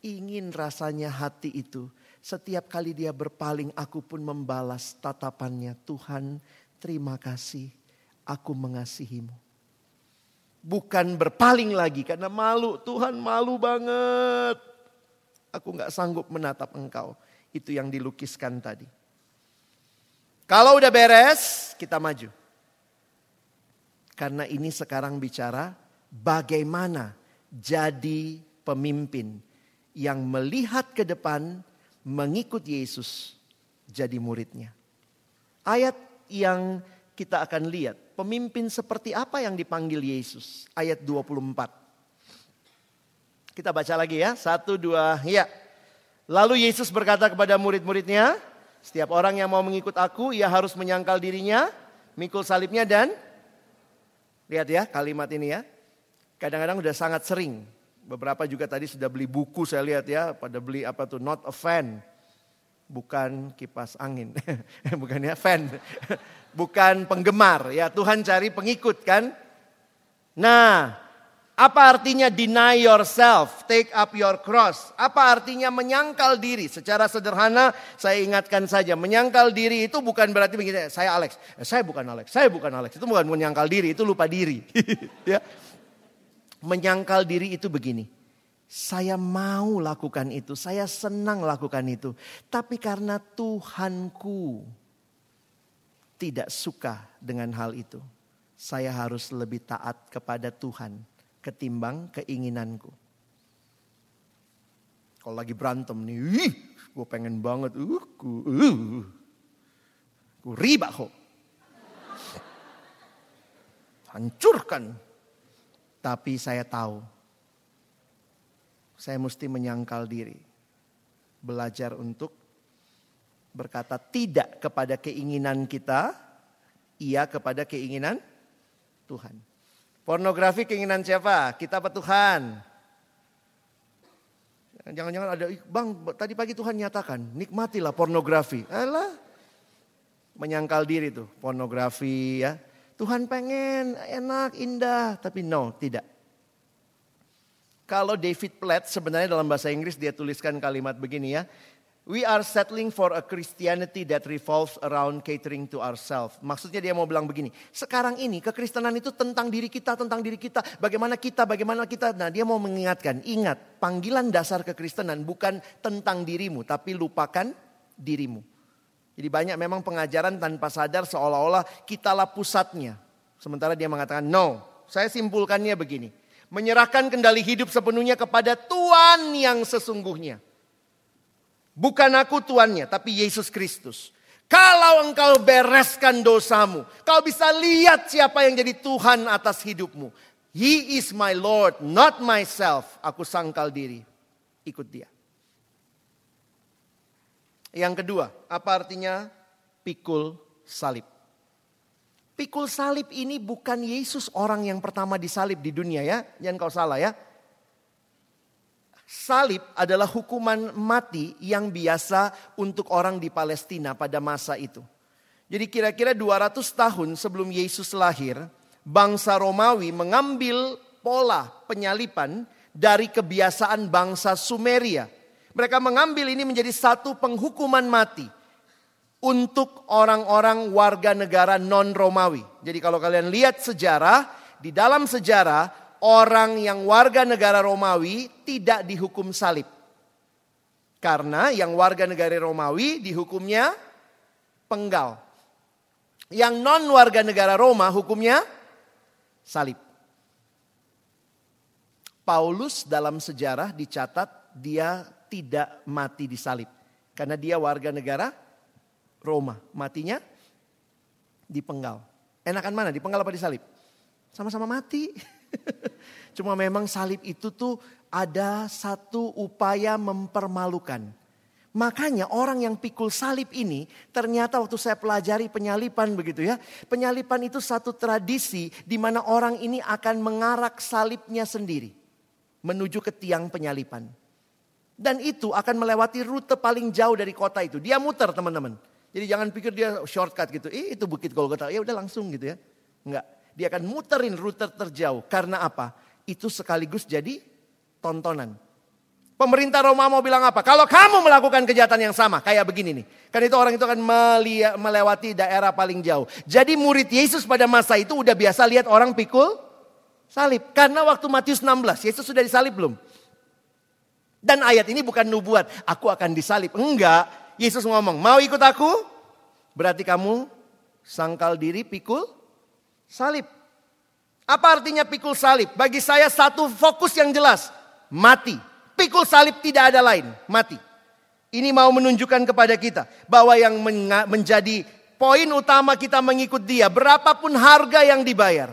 Ingin rasanya hati itu. Setiap kali dia berpaling, aku pun membalas tatapannya. Tuhan, terima kasih, aku mengasihimu. Bukan berpaling lagi karena malu. Tuhan, malu banget. Aku gak sanggup menatap engkau. Itu yang dilukiskan tadi. Kalau udah beres, kita maju. Karena ini sekarang bicara bagaimana jadi pemimpin yang melihat ke depan, mengikut Yesus jadi muridnya. Ayat yang kita akan lihat, pemimpin seperti apa yang dipanggil Yesus? Ayat 24. Kita baca lagi ya, 1, 2, ya. Lalu Yesus berkata kepada murid-muridnya, setiap orang yang mau mengikut aku, ia harus menyangkal dirinya, mikul salibnya dan, lihat ya kalimat ini ya, kadang-kadang udah sangat sering. Beberapa juga tadi sudah beli buku saya lihat ya, pada beli apa tuh, not a fan. Bukan kipas angin, bukannya fan. Bukan penggemar, ya Tuhan cari pengikut kan. Nah, apa artinya deny yourself, take up your cross? Apa artinya menyangkal diri? Secara sederhana saya ingatkan saja, menyangkal diri itu bukan berarti begini, saya Alex, saya bukan Alex. Itu bukan menyangkal diri, itu lupa diri. Ya. Menyangkal diri itu begini, saya mau lakukan itu, saya senang lakukan itu. Tapi karena Tuhanku tidak suka dengan hal itu, saya harus lebih taat kepada Tuhan ketimbang keinginanku. Kalau lagi berantem nih, gue pengen banget, gue riba kok, hancurkan. Tapi saya tahu, saya mesti menyangkal diri. Belajar untuk berkata tidak kepada keinginan kita, iya kepada keinginan Tuhan. Pornografi keinginan siapa? Kita apa Tuhan? Jangan-jangan ada, bang tadi pagi Tuhan nyatakan, nikmatilah pornografi. Alah, menyangkal diri tuh pornografi ya. Tuhan pengen enak, indah, tapi no, tidak. Kalau David Platt sebenarnya dalam bahasa Inggris dia tuliskan kalimat begini ya. We are settling for a Christianity that revolves around catering to ourselves. Maksudnya dia mau bilang begini. Sekarang ini kekristenan itu tentang diri kita. Bagaimana kita. Nah dia mau mengingatkan. Ingat, panggilan dasar kekristenan bukan tentang dirimu. Tapi lupakan dirimu. Jadi banyak memang pengajaran tanpa sadar seolah-olah kitalah pusatnya. Sementara dia mengatakan no. Saya simpulkannya begini. Menyerahkan kendali hidup sepenuhnya kepada Tuhan yang sesungguhnya. Bukan aku Tuannya, tapi Yesus Kristus. Kalau engkau bereskan dosamu, kau bisa lihat siapa yang jadi Tuhan atas hidupmu. He is my Lord, not myself. Aku sangkal diri, ikut dia. Yang kedua, apa artinya pikul salib? Pikul salib ini bukan Yesus orang yang pertama disalib di dunia ya. Jangan kau salah ya. Salib adalah hukuman mati yang biasa untuk orang di Palestina pada masa itu. Jadi kira-kira 200 tahun sebelum Yesus lahir, bangsa Romawi mengambil pola penyalipan dari kebiasaan bangsa Sumeria. Mereka mengambil ini menjadi satu penghukuman mati untuk orang-orang warga negara non-Romawi. Jadi kalau kalian lihat sejarah, di dalam sejarah orang yang warga negara Romawi tidak dihukum salib. Karena yang warga negara Romawi dihukumnya penggal. Yang non-warga negara Roma hukumnya salib. Paulus dalam sejarah dicatat dia tidak mati disalib. Karena dia warga negara Roma, matinya dipenggal. Enakan mana, dipenggal apa disalib? Sama-sama mati. Cuma memang salib itu tuh ada satu upaya mempermalukan. Makanya orang yang pikul salib ini ternyata waktu saya pelajari penyalipan begitu ya. Penyalipan itu satu tradisi di mana orang ini akan mengarak salibnya sendiri menuju ke tiang penyalipan. Dan itu akan melewati rute paling jauh dari kota itu. Dia muter teman-teman. Jadi jangan pikir dia shortcut gitu. Itu bukit Golgota. Ya udah langsung gitu ya. Enggak. Dia akan muterin rute terjauh. Karena apa? Itu sekaligus jadi tontonan. Pemerintah Roma mau bilang apa? Kalau kamu melakukan kejahatan yang sama. Kayak begini nih. Kan itu orang itu akan melewati daerah paling jauh. Jadi murid Yesus pada masa itu udah biasa lihat orang pikul salib. Karena waktu Matius 16. Yesus sudah disalib belum? Dan ayat ini bukan nubuat. Aku akan disalib. Enggak. Yesus ngomong, mau ikut aku? Berarti kamu sangkal diri pikul salib. Apa artinya pikul salib? Bagi saya satu fokus yang jelas. Mati. Pikul salib tidak ada lain. Mati. Ini mau menunjukkan kepada kita. Bahwa yang menjadi poin utama kita mengikut dia. Berapapun harga yang dibayar.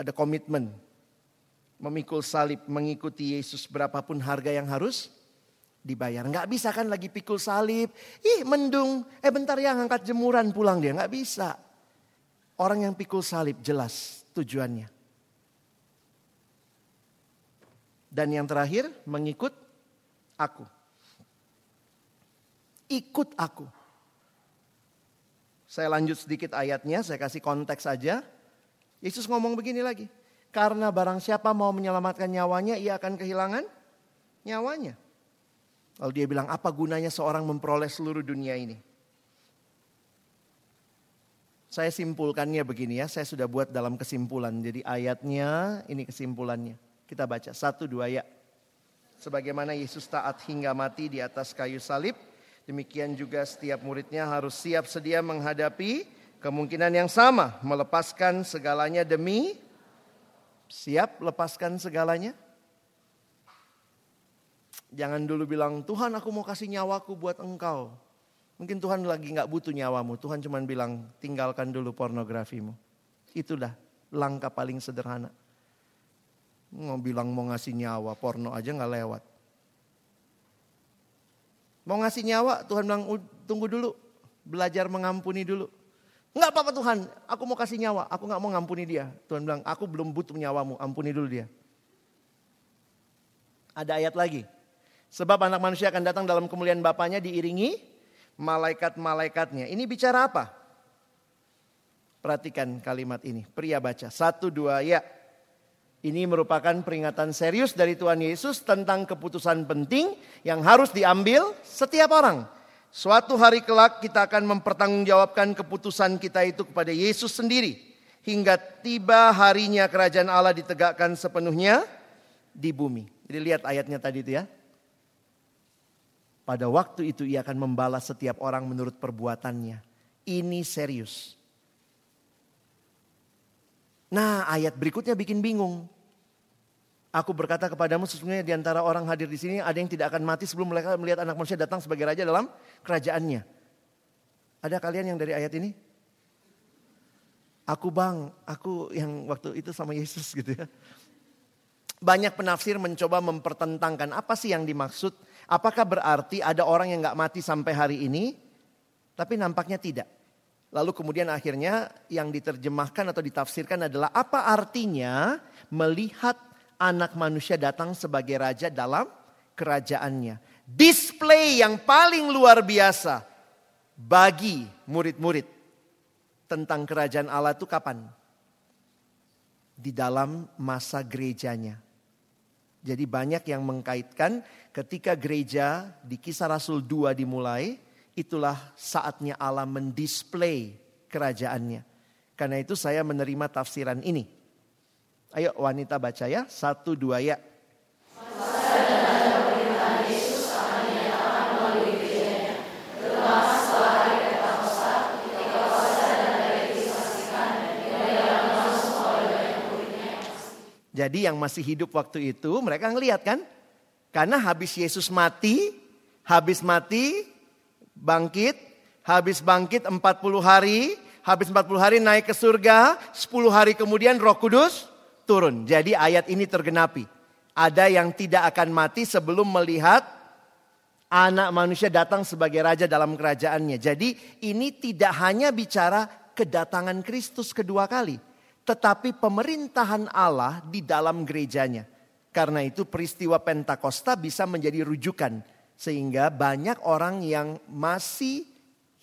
Ada komitmen. Memikul salib, mengikuti Yesus berapapun harga yang harus dibayar. Gak bisa kan lagi pikul salib. Mendung. Bentar ya ngangkat jemuran pulang dia. Gak bisa. Orang yang pikul salib jelas tujuannya. Dan yang terakhir mengikut aku. Ikut aku. Saya lanjut sedikit ayatnya. Saya kasih konteks aja. Yesus ngomong begini lagi. Karena barang siapa mau menyelamatkan nyawanya, ia akan kehilangan nyawanya. Lalu dia bilang, apa gunanya seorang memperoleh seluruh dunia ini? Saya simpulkannya begini ya, saya sudah buat dalam kesimpulan. Jadi ayatnya, ini kesimpulannya. Kita baca, 1-2 ya. Sebagaimana Yesus taat hingga mati di atas kayu salib, demikian juga setiap muridnya harus siap sedia menghadapi kemungkinan yang sama. Melepaskan segalanya demi, siap lepaskan segalanya. Jangan dulu bilang, Tuhan aku mau kasih nyawaku buat engkau. Mungkin Tuhan lagi gak butuh nyawamu. Tuhan cuma bilang, tinggalkan dulu pornografimu. Itulah langkah paling sederhana. Mau bilang mau ngasih nyawa, porno aja gak lewat. Mau ngasih nyawa, Tuhan bilang tunggu dulu. Belajar mengampuni dulu. Enggak apa-apa Tuhan, aku mau kasih nyawa, aku enggak mau ngampuni dia. Tuhan bilang, aku belum butuh nyawamu, ampuni dulu dia. Ada ayat lagi. Sebab anak manusia akan datang dalam kemuliaan Bapaknya diiringi malaikat-malaikatnya. Ini bicara apa? Perhatikan kalimat ini, pria baca. 1, 2, ya. Ini merupakan peringatan serius dari Tuhan Yesus tentang keputusan penting yang harus diambil setiap orang. Suatu hari kelak kita akan mempertanggungjawabkan keputusan kita itu kepada Yesus sendiri. Hingga tiba harinya kerajaan Allah ditegakkan sepenuhnya di bumi. Jadi lihat ayatnya tadi itu ya. Pada waktu itu ia akan membalas setiap orang menurut perbuatannya. Ini serius. Nah, ayat berikutnya bikin bingung. Aku berkata kepadamu sesungguhnya di antara orang hadir di sini ada yang tidak akan mati sebelum mereka melihat anak manusia datang sebagai raja dalam kerajaannya. Ada kalian yang dari ayat ini? Aku yang waktu itu sama Yesus gitu ya. Banyak penafsir mencoba mempertentangkan apa sih yang dimaksud. Apakah berarti ada orang yang gak mati sampai hari ini? Tapi nampaknya tidak. Lalu kemudian akhirnya yang diterjemahkan atau ditafsirkan adalah apa artinya melihat anak manusia datang sebagai raja dalam kerajaannya. Display yang paling luar biasa bagi murid-murid tentang kerajaan Allah itu kapan? Di dalam masa gerejanya. Jadi banyak yang mengkaitkan ketika gereja di Kisah Rasul 2 dimulai. Itulah saatnya Allah mendisplay kerajaannya. Karena itu saya menerima tafsiran ini. Ayo wanita baca ya. 1, 2 ya. Jadi yang masih hidup waktu itu mereka ngelihat kan. Karena habis Yesus mati. Habis mati. Bangkit, habis bangkit 40 hari, habis 40 hari naik ke surga, 10 hari kemudian Roh Kudus turun. Jadi ayat ini tergenapi. Ada yang tidak akan mati sebelum melihat anak manusia datang sebagai raja dalam kerajaannya. Jadi ini tidak hanya bicara kedatangan Kristus kedua kali, tetapi pemerintahan Allah di dalam gerejanya. Karena itu peristiwa Pentakosta bisa menjadi rujukan. Sehingga banyak orang yang masih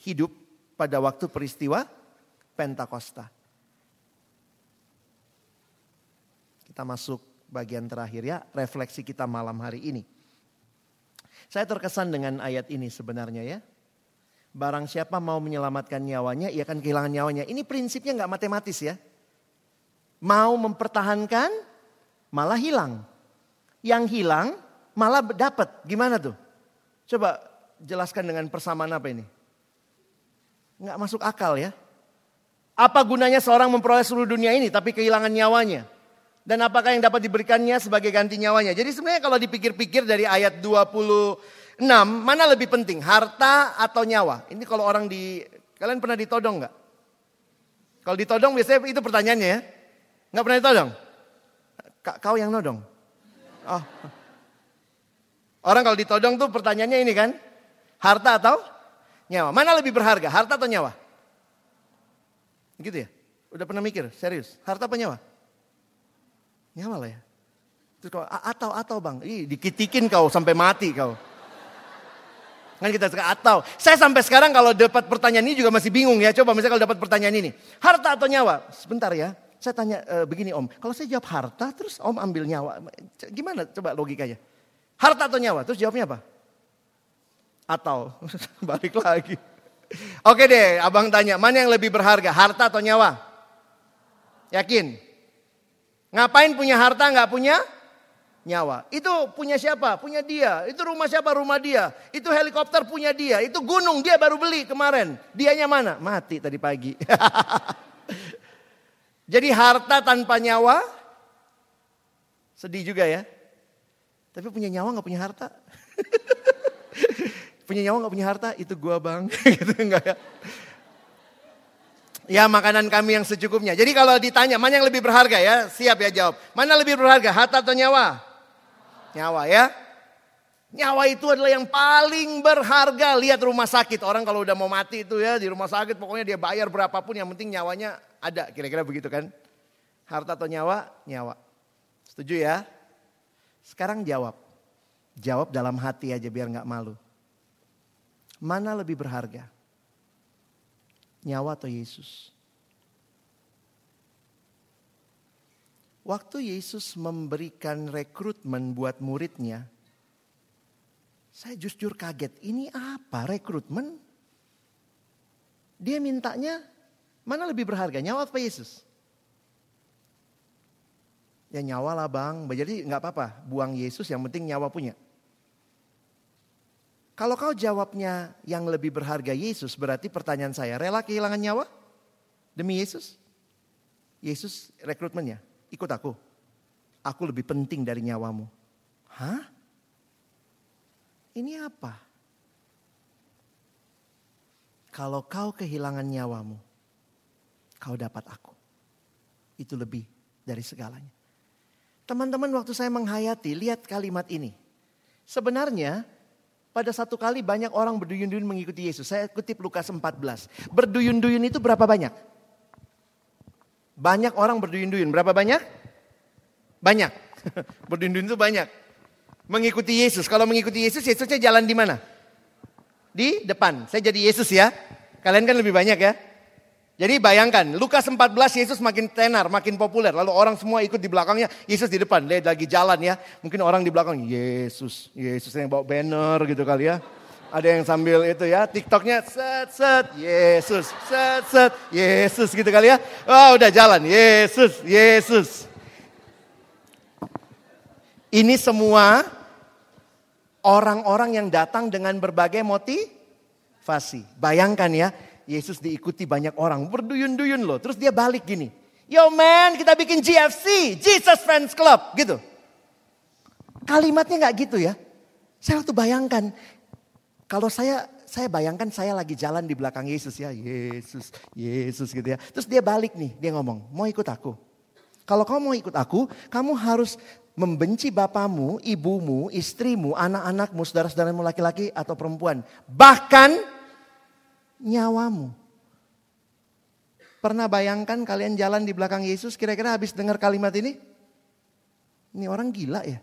hidup pada waktu peristiwa Pentakosta. Kita masuk bagian terakhir ya, refleksi kita malam hari ini. Saya terkesan dengan ayat ini sebenarnya ya. Barang siapa mau menyelamatkan nyawanya, ia akan kehilangan nyawanya. Ini prinsipnya gak matematis ya. Mau mempertahankan, malah hilang. Yang hilang, malah dapat. Gimana tuh? Coba jelaskan dengan persamaan apa ini? Enggak masuk akal ya. Apa gunanya seorang memperoleh seluruh dunia ini tapi kehilangan nyawanya? Dan apakah yang dapat diberikannya sebagai ganti nyawanya? Jadi sebenarnya kalau dipikir-pikir dari ayat 26, mana lebih penting? Harta atau nyawa? Ini kalau orang kalian pernah ditodong enggak? Kalau ditodong biasanya itu pertanyaannya ya. Enggak pernah ditodong? Kau yang nodong? Oh. Orang kalau ditodong tuh pertanyaannya ini kan, harta atau nyawa? Mana lebih berharga, harta atau nyawa? Gitu ya? Udah pernah mikir, serius, harta apa nyawa? Nyawa lah ya. Terus kalau, atau bang, dikitikin kau sampai mati kau. Kan kita suka atau. Saya sampai sekarang kalau dapat pertanyaan ini juga masih bingung ya. Coba misalnya kalau dapat pertanyaan ini, harta atau nyawa? Sebentar ya, saya tanya begini om, kalau saya jawab harta terus om ambil nyawa, gimana coba logikanya? Harta atau nyawa? Terus jawabnya apa? Atau. Balik lagi. Oke deh, abang tanya. Mana yang lebih berharga? Harta atau nyawa? Yakin? Ngapain punya harta gak punya nyawa? Itu punya siapa? Punya dia. Itu rumah siapa? Rumah dia. Itu helikopter punya dia. Itu gunung dia baru beli kemarin. Dianya mana? Mati tadi pagi. Jadi harta tanpa nyawa? Sedih juga ya. Tapi punya nyawa gak punya harta. Punya nyawa gak punya harta, itu gua bang. Gitu enggak ya. Ya makanan kami yang secukupnya. Jadi kalau ditanya mana yang lebih berharga ya, siap ya jawab. Mana lebih berharga, harta atau nyawa? Nyawa ya. Nyawa itu adalah yang paling berharga. Lihat rumah sakit, orang kalau udah mau mati itu ya di rumah sakit pokoknya dia bayar berapapun yang penting nyawanya ada. Kira-kira begitu kan? Harta atau nyawa? Nyawa. Setuju ya? Sekarang jawab. Jawab dalam hati aja biar gak malu. Mana lebih berharga? Nyawa atau Yesus? Waktu Yesus memberikan rekrutmen buat muridnya, saya justru kaget, ini apa rekrutmen? Dia mintanya, mana lebih berharga, nyawa apa Yesus? Ya nyawa lah bang, jadi gak apa-apa, buang Yesus yang penting nyawa punya. Kalau kau jawabnya yang lebih berharga Yesus, berarti pertanyaan saya, rela kehilangan nyawa demi Yesus? Yesus rekrutmennya, ikut aku lebih penting dari nyawamu. Hah? Ini apa? Kalau kau kehilangan nyawamu, kau dapat aku. Itu lebih dari segalanya. Teman-teman, waktu saya menghayati, lihat kalimat ini. Sebenarnya pada satu kali banyak orang berduyun-duyun mengikuti Yesus. Saya kutip Lukas 14. Berduyun-duyun itu berapa banyak? Banyak orang berduyun-duyun. Berapa banyak? Banyak. Berduyun-duyun itu banyak. Mengikuti Yesus. Kalau mengikuti Yesus, Yesusnya jalan di mana? Di depan. Saya jadi Yesus ya. Kalian kan lebih banyak ya. Jadi bayangkan, Lukas 14 Yesus makin tenar, makin populer. Lalu orang semua ikut di belakangnya, Yesus di depan. Dia lagi jalan ya. Mungkin orang di belakang, Yesus. Yesus yang bawa banner gitu kali ya. Ada yang sambil itu ya, TikToknya set, Yesus. Set, Yesus gitu kali ya. Oh udah jalan, Yesus. Ini semua orang-orang yang datang dengan berbagai motivasi. Bayangkan ya, Yesus diikuti banyak orang. Berduyun-duyun loh. Terus dia balik gini. Yo man, kita bikin GFC, Jesus Friends Club gitu. Kalimatnya gak gitu ya. Saya waktu bayangkan, kalau saya bayangkan saya lagi jalan di belakang Yesus ya. Yesus gitu ya. Terus dia balik nih, dia ngomong, mau ikut aku? Kalau kamu mau ikut aku, kamu harus membenci bapamu, ibumu, istrimu, anak-anakmu, saudara-saudaramu laki-laki atau perempuan. Bahkan nyawamu. Pernah bayangkan kalian jalan di belakang Yesus kira-kira habis dengar kalimat ini? Ini orang gila ya.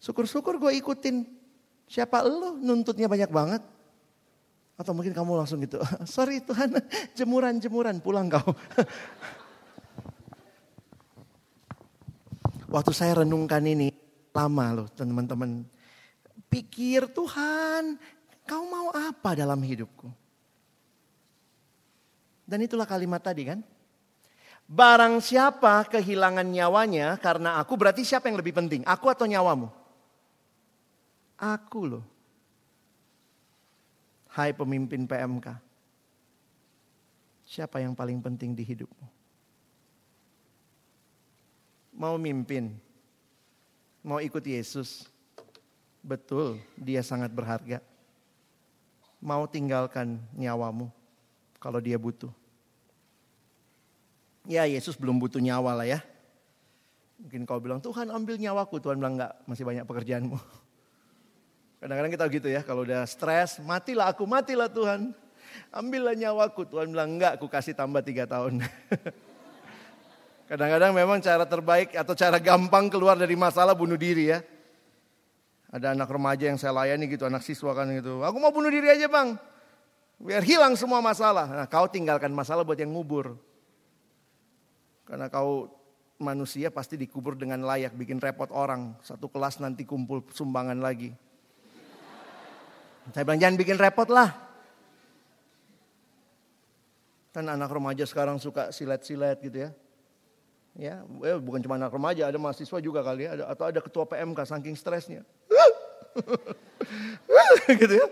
Syukur-syukur gue ikutin. Siapa elu nuntutnya banyak banget. Atau mungkin kamu langsung gitu. Sorry Tuhan, jemuran, pulang kau. Waktu saya renungkan ini, lama loh teman-teman. Pikir Tuhan, kau mau apa dalam hidupku? Dan itulah kalimat tadi kan. Barang siapa kehilangan nyawanya karena aku, berarti siapa yang lebih penting? Aku atau nyawamu? Aku loh. Hai pemimpin PMK. Siapa yang paling penting di hidupmu? Mau mimpin, mau ikut Yesus, betul dia sangat berharga. Mau tinggalkan nyawamu kalau dia butuh. Ya Yesus belum butuh nyawa lah ya. Mungkin kau bilang, Tuhan ambil nyawaku. Tuhan bilang enggak, masih banyak pekerjaanmu. Kadang-kadang kita gitu ya, kalau udah stres, matilah aku, matilah Tuhan. Ambillah nyawaku. Tuhan bilang enggak, aku kasih tambah 3 tahun. Kadang-kadang memang cara terbaik atau cara gampang keluar dari masalah bunuh diri ya. Ada anak remaja yang saya layani gitu, anak siswa kan gitu. Aku mau bunuh diri aja bang, biar hilang semua masalah. Nah kau tinggalkan masalah buat yang ngubur. Karena kau manusia pasti dikubur dengan layak, bikin repot orang. Satu kelas nanti kumpul sumbangan lagi. Saya bilang jangan bikin repot lah. Kan anak remaja sekarang suka silet-silet gitu ya. Ya, bukan cuma anak remaja, ada mahasiswa juga kali ya, atau ada ketua PMK saking stresnya. Gitu ya.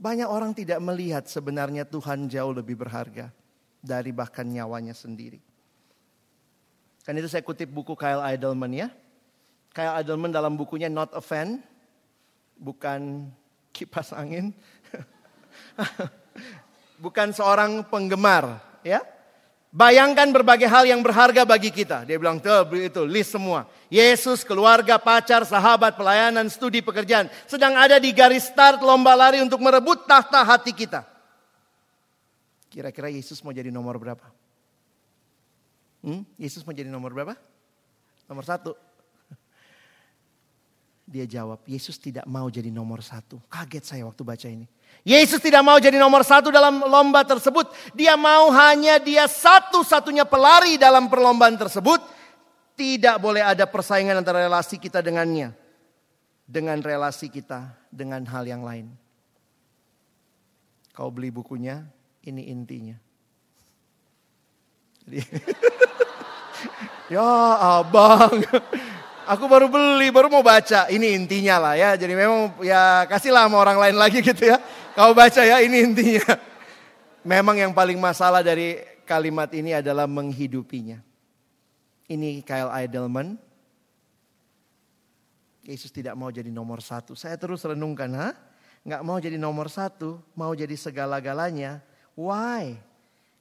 Banyak orang tidak melihat sebenarnya Tuhan jauh lebih berharga dari bahkan nyawanya sendiri. Kan itu saya kutip buku Kyle Idleman ya. Kyle Idleman dalam bukunya Not a Fan, bukan kipas angin. Bukan seorang penggemar ya. Bayangkan berbagai hal yang berharga bagi kita. Dia bilang, itu list semua. Yesus, keluarga, pacar, sahabat, pelayanan, studi, pekerjaan. Sedang ada di garis start lomba lari untuk merebut tahta hati kita. Kira-kira Yesus mau jadi nomor berapa? Yesus mau jadi nomor berapa? Nomor 1. Dia jawab, Yesus tidak mau jadi nomor 1. Kaget saya waktu baca ini. Yesus tidak mau jadi nomor 1 dalam lomba tersebut. Dia mau hanya dia satu-satunya pelari dalam perlombaan tersebut. Tidak boleh ada persaingan antara relasi kita dengannya. Dengan relasi kita, dengan hal yang lain. Kau beli bukunya, ini intinya. Jadi, ya abang, aku baru beli, baru mau baca. Ini intinya lah ya. Jadi memang ya kasihlah sama orang lain lagi gitu ya. Kau baca ya, ini intinya. Memang yang paling masalah dari kalimat ini adalah menghidupinya. Ini Kyle Idleman. Yesus tidak mau jadi nomor 1. Saya terus renungkan, Nggak mau jadi nomor 1, mau jadi segala-galanya. Why?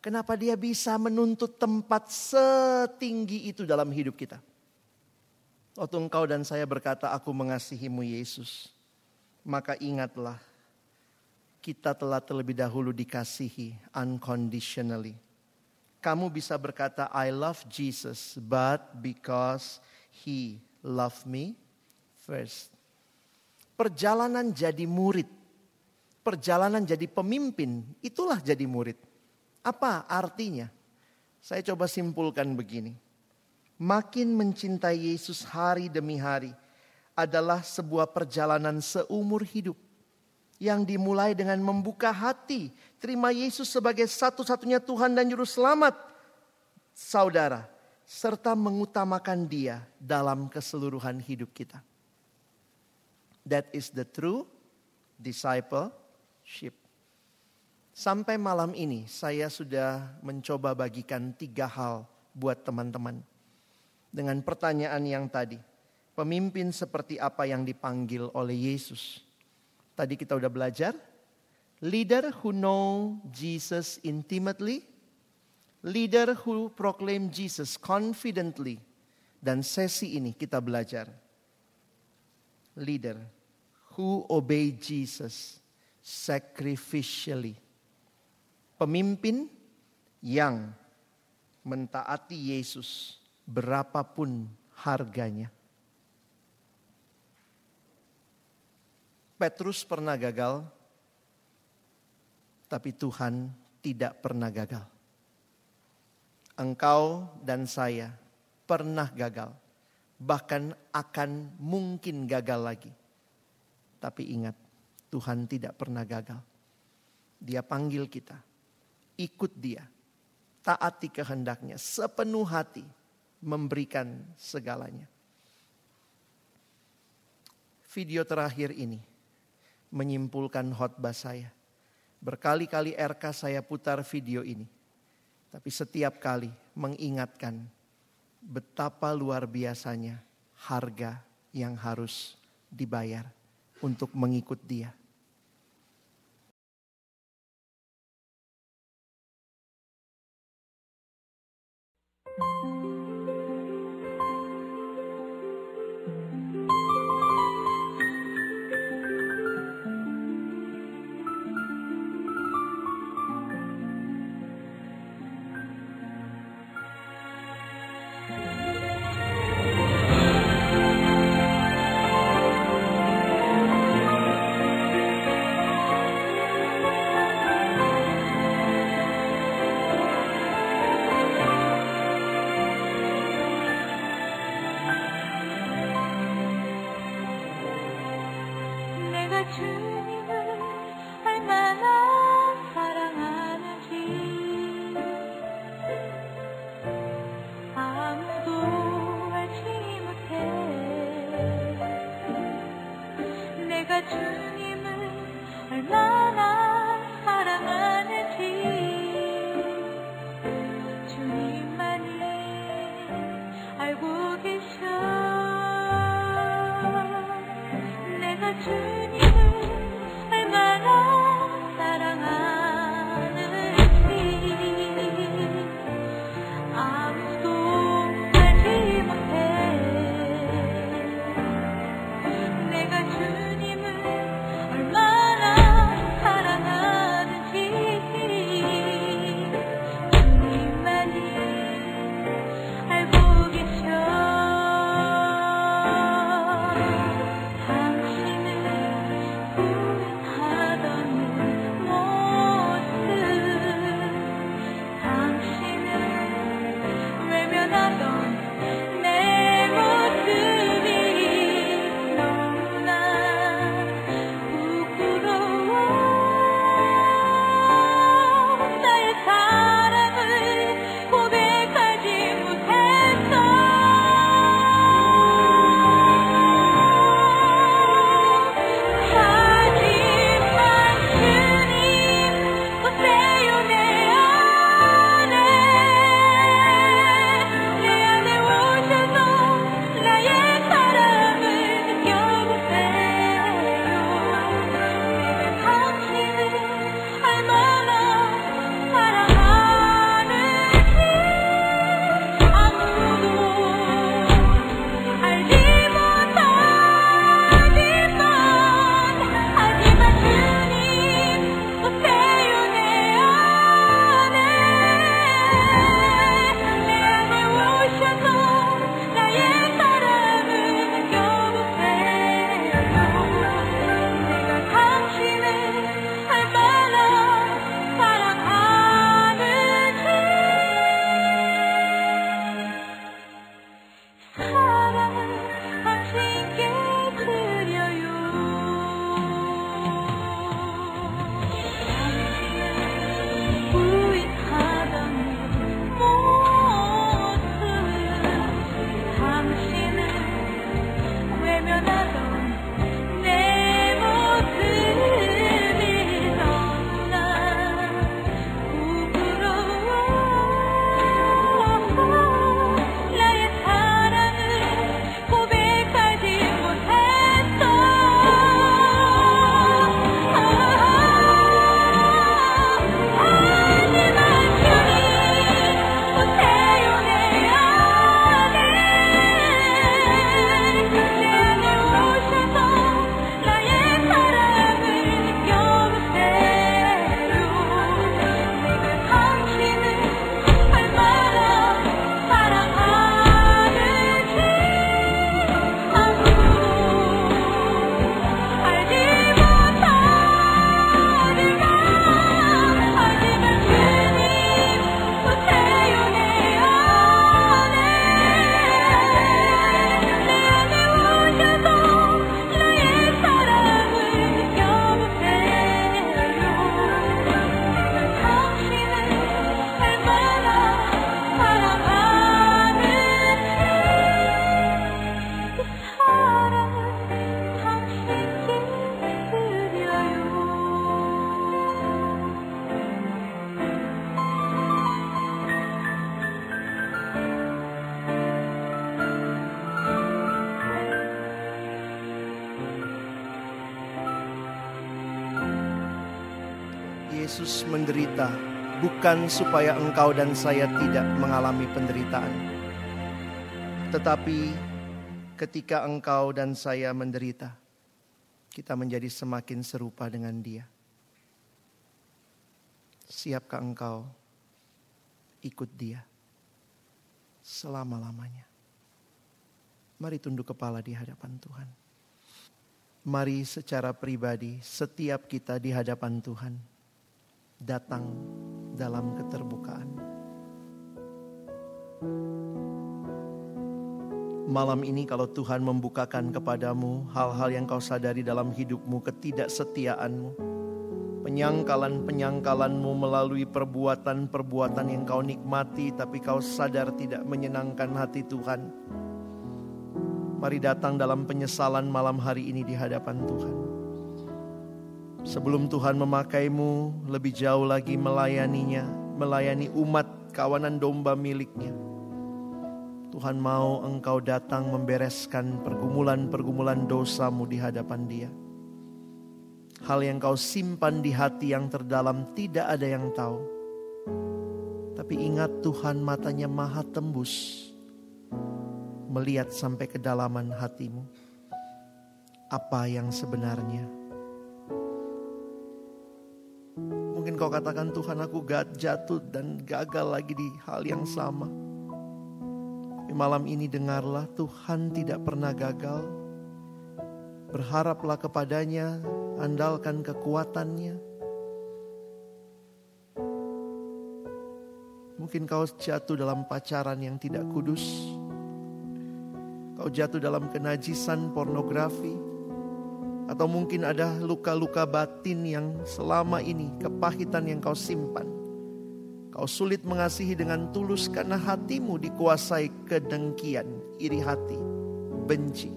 Kenapa dia bisa menuntut tempat setinggi itu dalam hidup kita? Waktu engkau dan saya berkata, aku mengasihimu Yesus, maka ingatlah, kita telah terlebih dahulu dikasihi unconditionally. Kamu bisa berkata, I love Jesus, but because He loved me first. Perjalanan jadi murid, perjalanan jadi pemimpin, itulah jadi murid. Apa artinya? Saya coba simpulkan begini. Makin mencintai Yesus hari demi hari adalah sebuah perjalanan seumur hidup yang dimulai dengan membuka hati, terima Yesus sebagai satu-satunya Tuhan dan Juru Selamat, saudara, serta mengutamakan Dia dalam keseluruhan hidup kita. That is the true discipleship. Sampai malam ini saya sudah mencoba bagikan 3 hal buat teman-teman. Dengan pertanyaan yang tadi, pemimpin seperti apa yang dipanggil oleh Yesus? Tadi kita udah belajar, leader who know Jesus intimately, leader who proclaim Jesus confidently, dan sesi ini kita belajar, leader who obey Jesus sacrificially, pemimpin yang mentaati Yesus berapapun harganya. Petrus pernah gagal, tapi Tuhan tidak pernah gagal. Engkau dan saya pernah gagal, bahkan akan mungkin gagal lagi. Tapi ingat, Tuhan tidak pernah gagal. Dia panggil kita, ikut Dia, taati kehendaknya sepenuh hati, memberikan segalanya. Video terakhir ini menyimpulkan khotbah saya. Berkali-kali RK saya putar video ini. Tapi setiap kali mengingatkan betapa luar biasanya harga yang harus dibayar untuk mengikut Dia. 주님을 Yesus menderita bukan supaya engkau dan saya tidak mengalami penderitaan. Tetapi ketika engkau dan saya menderita, kita menjadi semakin serupa dengan Dia. Siapkah engkau ikut Dia selama-lamanya? Mari tunduk kepala di hadapan Tuhan. Mari secara pribadi setiap kita di hadapan Tuhan datang dalam keterbukaan. Malam ini kalau Tuhan membukakan kepadamu hal-hal yang kau sadari dalam hidupmu, ketidaksetiaanmu, penyangkalan-penyangkalanmu melalui perbuatan-perbuatan yang kau nikmati tapi kau sadar tidak menyenangkan hati Tuhan. Mari datang dalam penyesalan malam hari ini di hadapan Tuhan. Sebelum Tuhan memakaimu lebih jauh lagi melayaninya, melayani umat kawanan domba miliknya. Tuhan mau engkau datang membereskan pergumulan-pergumulan dosamu di hadapan Dia. Hal yang kau simpan di hati yang terdalam tidak ada yang tahu. Tapi ingat, Tuhan matanya maha tembus, melihat sampai kedalaman hatimu. Apa yang sebenarnya? Mungkin kau katakan, Tuhan aku jatuh dan gagal lagi di hal yang sama. Malam ini dengarlah, Tuhan tidak pernah gagal. Berharaplah kepadanya, andalkan kekuatannya. Mungkin kau jatuh dalam pacaran yang tidak kudus. Kau jatuh dalam kenajisan pornografi. Atau mungkin ada luka-luka batin yang selama ini, kepahitan yang kau simpan. Kau sulit mengasihi dengan tulus karena hatimu dikuasai kedengkian, iri hati, benci.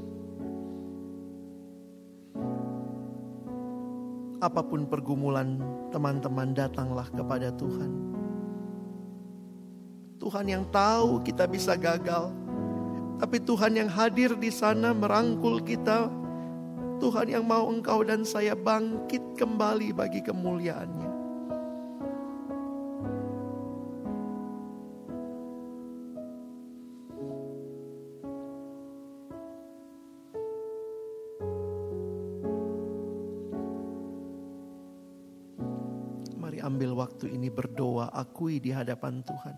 Apapun pergumulan, teman-teman datanglah kepada Tuhan. Tuhan yang tahu kita bisa gagal, tapi Tuhan yang hadir di sana merangkul kita. Tuhan yang mau engkau dan saya bangkit kembali bagi kemuliaan-Nya. Ambil waktu ini berdoa, akui di hadapan Tuhan.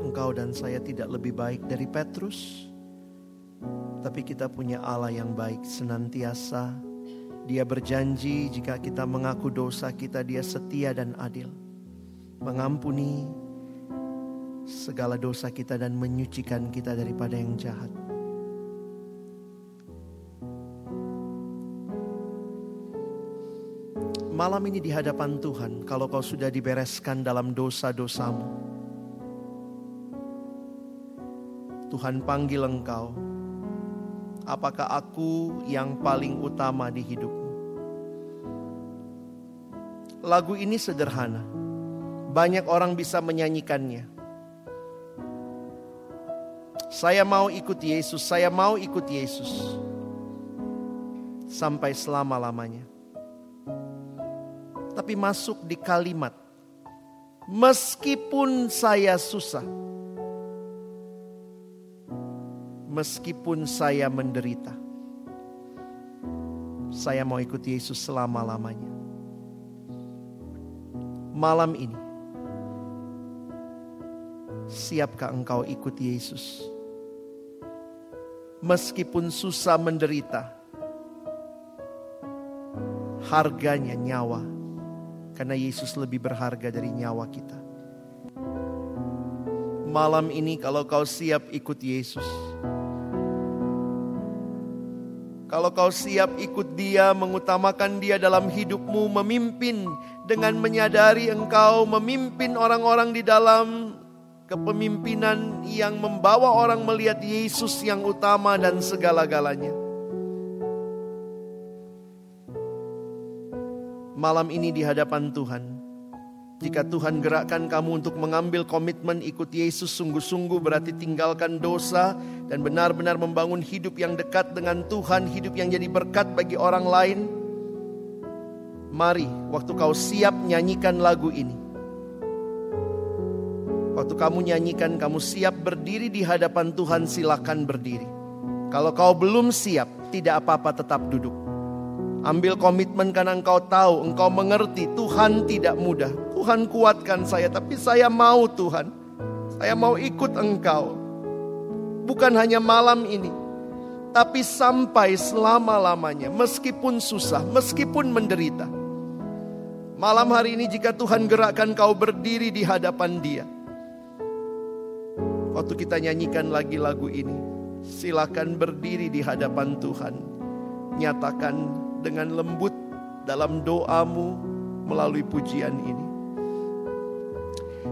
Engkau dan saya tidak lebih baik dari Petrus. Tapi kita punya Allah yang baik senantiasa. Dia berjanji jika kita mengaku dosa kita, Dia setia dan adil, mengampuni segala dosa kita dan menyucikan kita daripada yang jahat. Malam ini di hadapan Tuhan, kalau kau sudah dibereskan dalam dosa-dosamu, Tuhan panggil engkau. Apakah aku yang paling utama di hidupmu? Lagu ini sederhana. Banyak orang bisa menyanyikannya. Saya mau ikut Yesus, saya mau ikut Yesus. Sampai selama-lamanya. Tapi masuk di kalimat, meskipun saya susah. Meskipun saya menderita, saya mau ikut Yesus selama-lamanya. Malam ini, siapkah engkau ikut Yesus? Meskipun susah menderita, harganya nyawa, karena Yesus lebih berharga dari nyawa kita. Malam ini kalau kau siap ikut Yesus, kalau kau siap ikut Dia, mengutamakan Dia dalam hidupmu, memimpin dengan menyadari engkau memimpin orang-orang di dalam kepemimpinan yang membawa orang melihat Yesus yang utama dan segala-galanya. malam ini di hadapan Tuhan. Jika Tuhan gerakkan kamu untuk mengambil komitmen ikut Yesus sungguh-sungguh, berarti tinggalkan dosa dan benar-benar membangun hidup yang dekat dengan Tuhan, hidup yang jadi berkat bagi orang lain. Mari, waktu kau siap nyanyikan lagu ini. Waktu kamu nyanyikan, kamu siap berdiri di hadapan Tuhan, silakan berdiri. Kalau kau belum siap, tidak apa-apa, tetap duduk. Ambil komitmen karena engkau tahu, engkau mengerti Tuhan tidak mudah. Tuhan kuatkan saya, tapi saya mau Tuhan. Saya mau ikut engkau. Bukan hanya malam ini, tapi sampai selama-lamanya. Meskipun susah, meskipun menderita. Malam hari ini jika Tuhan gerakkan kau berdiri di hadapan Dia. Waktu kita nyanyikan lagi lagu ini, silakan berdiri di hadapan Tuhan. Nyatakan dengan lembut dalam doamu melalui pujian ini.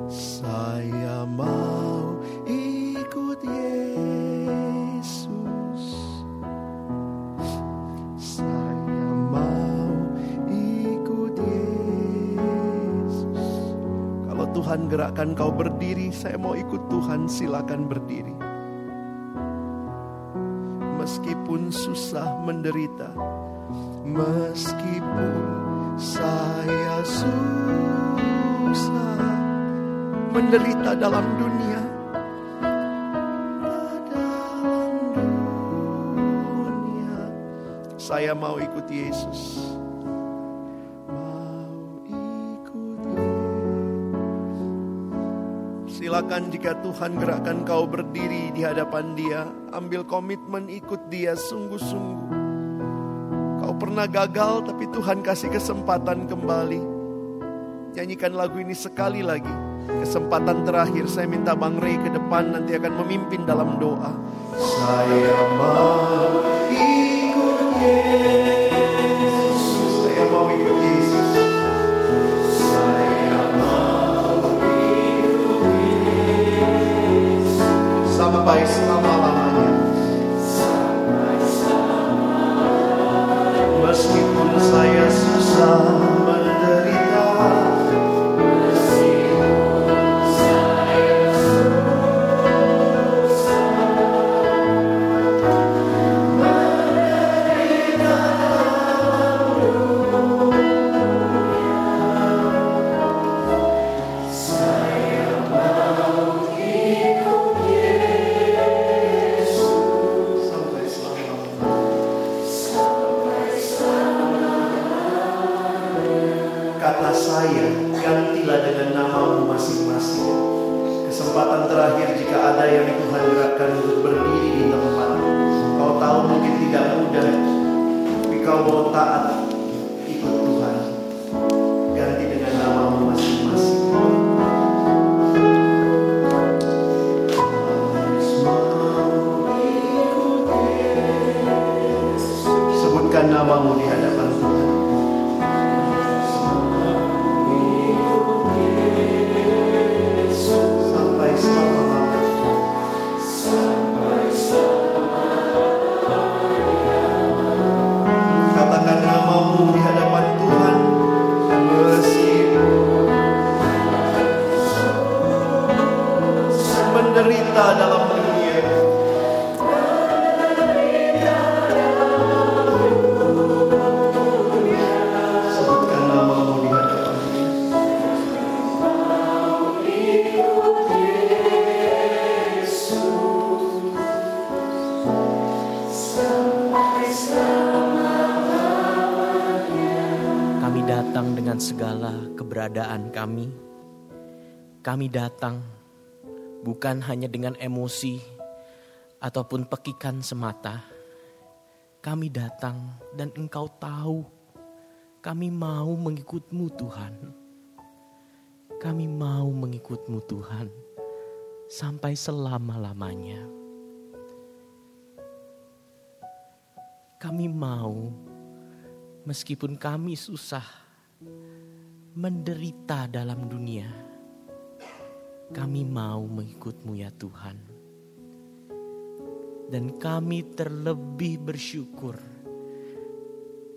Saya mau ikut Yesus. Saya mau ikut Yesus. Kalau Tuhan gerakkan kau berdiri, saya mau ikut Tuhan, silakan berdiri. Meskipun susah menderita, meskipun saya susah menderita dalam dunia, saya mau ikut Yesus. Silakan jika Tuhan gerakkan kau berdiri di hadapan Dia, ambil komitmen ikut Dia sungguh-sungguh. Kau pernah gagal, tapi Tuhan kasih kesempatan kembali. Nyanyikan lagu ini sekali lagi. Kesempatan terakhir, saya minta Bang Rey ke depan, nanti akan memimpin dalam doa. Saya mau ikut Yesus. Saya mau ikut Yesus. Saya mau ikut Yesus. Sampai selama-lamanya. Meskipun saya susah menderita, meskipun saya susah menderita dalam dunia, saya mau ikut Yesus. Sampai selamat. Kata saya, gantilah dengan namamu masing-masing. Kesempatan terakhir jika ada yang Tuhan gerakkan untuk berdiri di tempat. Kau tahu mungkin tidak mudah, tapi kau mau taat, ikut Tuhan. Ganti dengan namamu masing-masing. Sebutkan namamu di hadapan Tuhan. Dalam dunia, sebutkan namamu di hadapan kami datang dengan segala keberadaan kami. Kami datang bukan hanya dengan emosi ataupun pekikan semata. Kami datang dan Engkau tahu kami mau mengikut-Mu Tuhan. Kami mau mengikut-Mu Tuhan sampai selama-lamanya. Kami mau meskipun kami susah menderita dalam dunia. Kami mau mengikut-Mu ya Tuhan. Dan kami terlebih bersyukur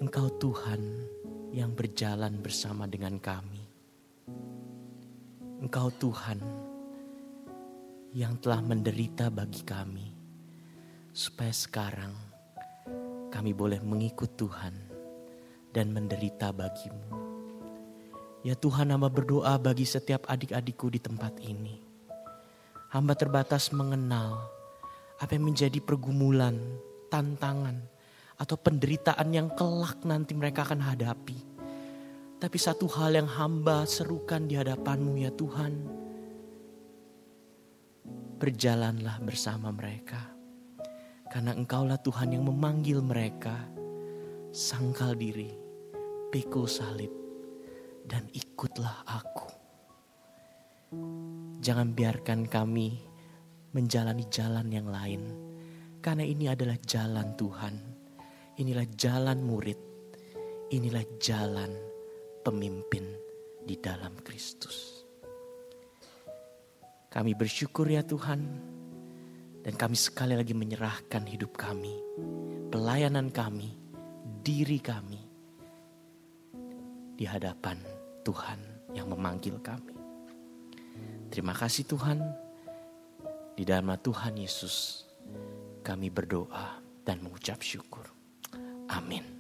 Engkau Tuhan yang berjalan bersama dengan kami. Engkau Tuhan yang telah menderita bagi kami, supaya sekarang kami boleh mengikut Tuhan dan menderita bagimu. Ya Tuhan, hamba berdoa bagi setiap adik-adikku di tempat ini. Hamba terbatas mengenal apa yang menjadi pergumulan, tantangan, atau penderitaan yang kelak nanti mereka akan hadapi. Tapi satu hal yang hamba serukan di hadapan-Mu ya Tuhan, berjalanlah bersama mereka. Karena Engkaulah Tuhan yang memanggil mereka, sangkal diri, pikul salib, dan ikutlah Aku. Jangan biarkan kami menjalani jalan yang lain, karena ini adalah jalan Tuhan. Inilah jalan murid, inilah jalan pemimpin di dalam Kristus. Kami bersyukur ya Tuhan, dan kami sekali lagi menyerahkan hidup kami, pelayanan kami, diri kami di hadapan Tuhan yang memanggil kami. Terima kasih Tuhan, di dalam Tuhan Yesus kami berdoa dan mengucap syukur. Amin.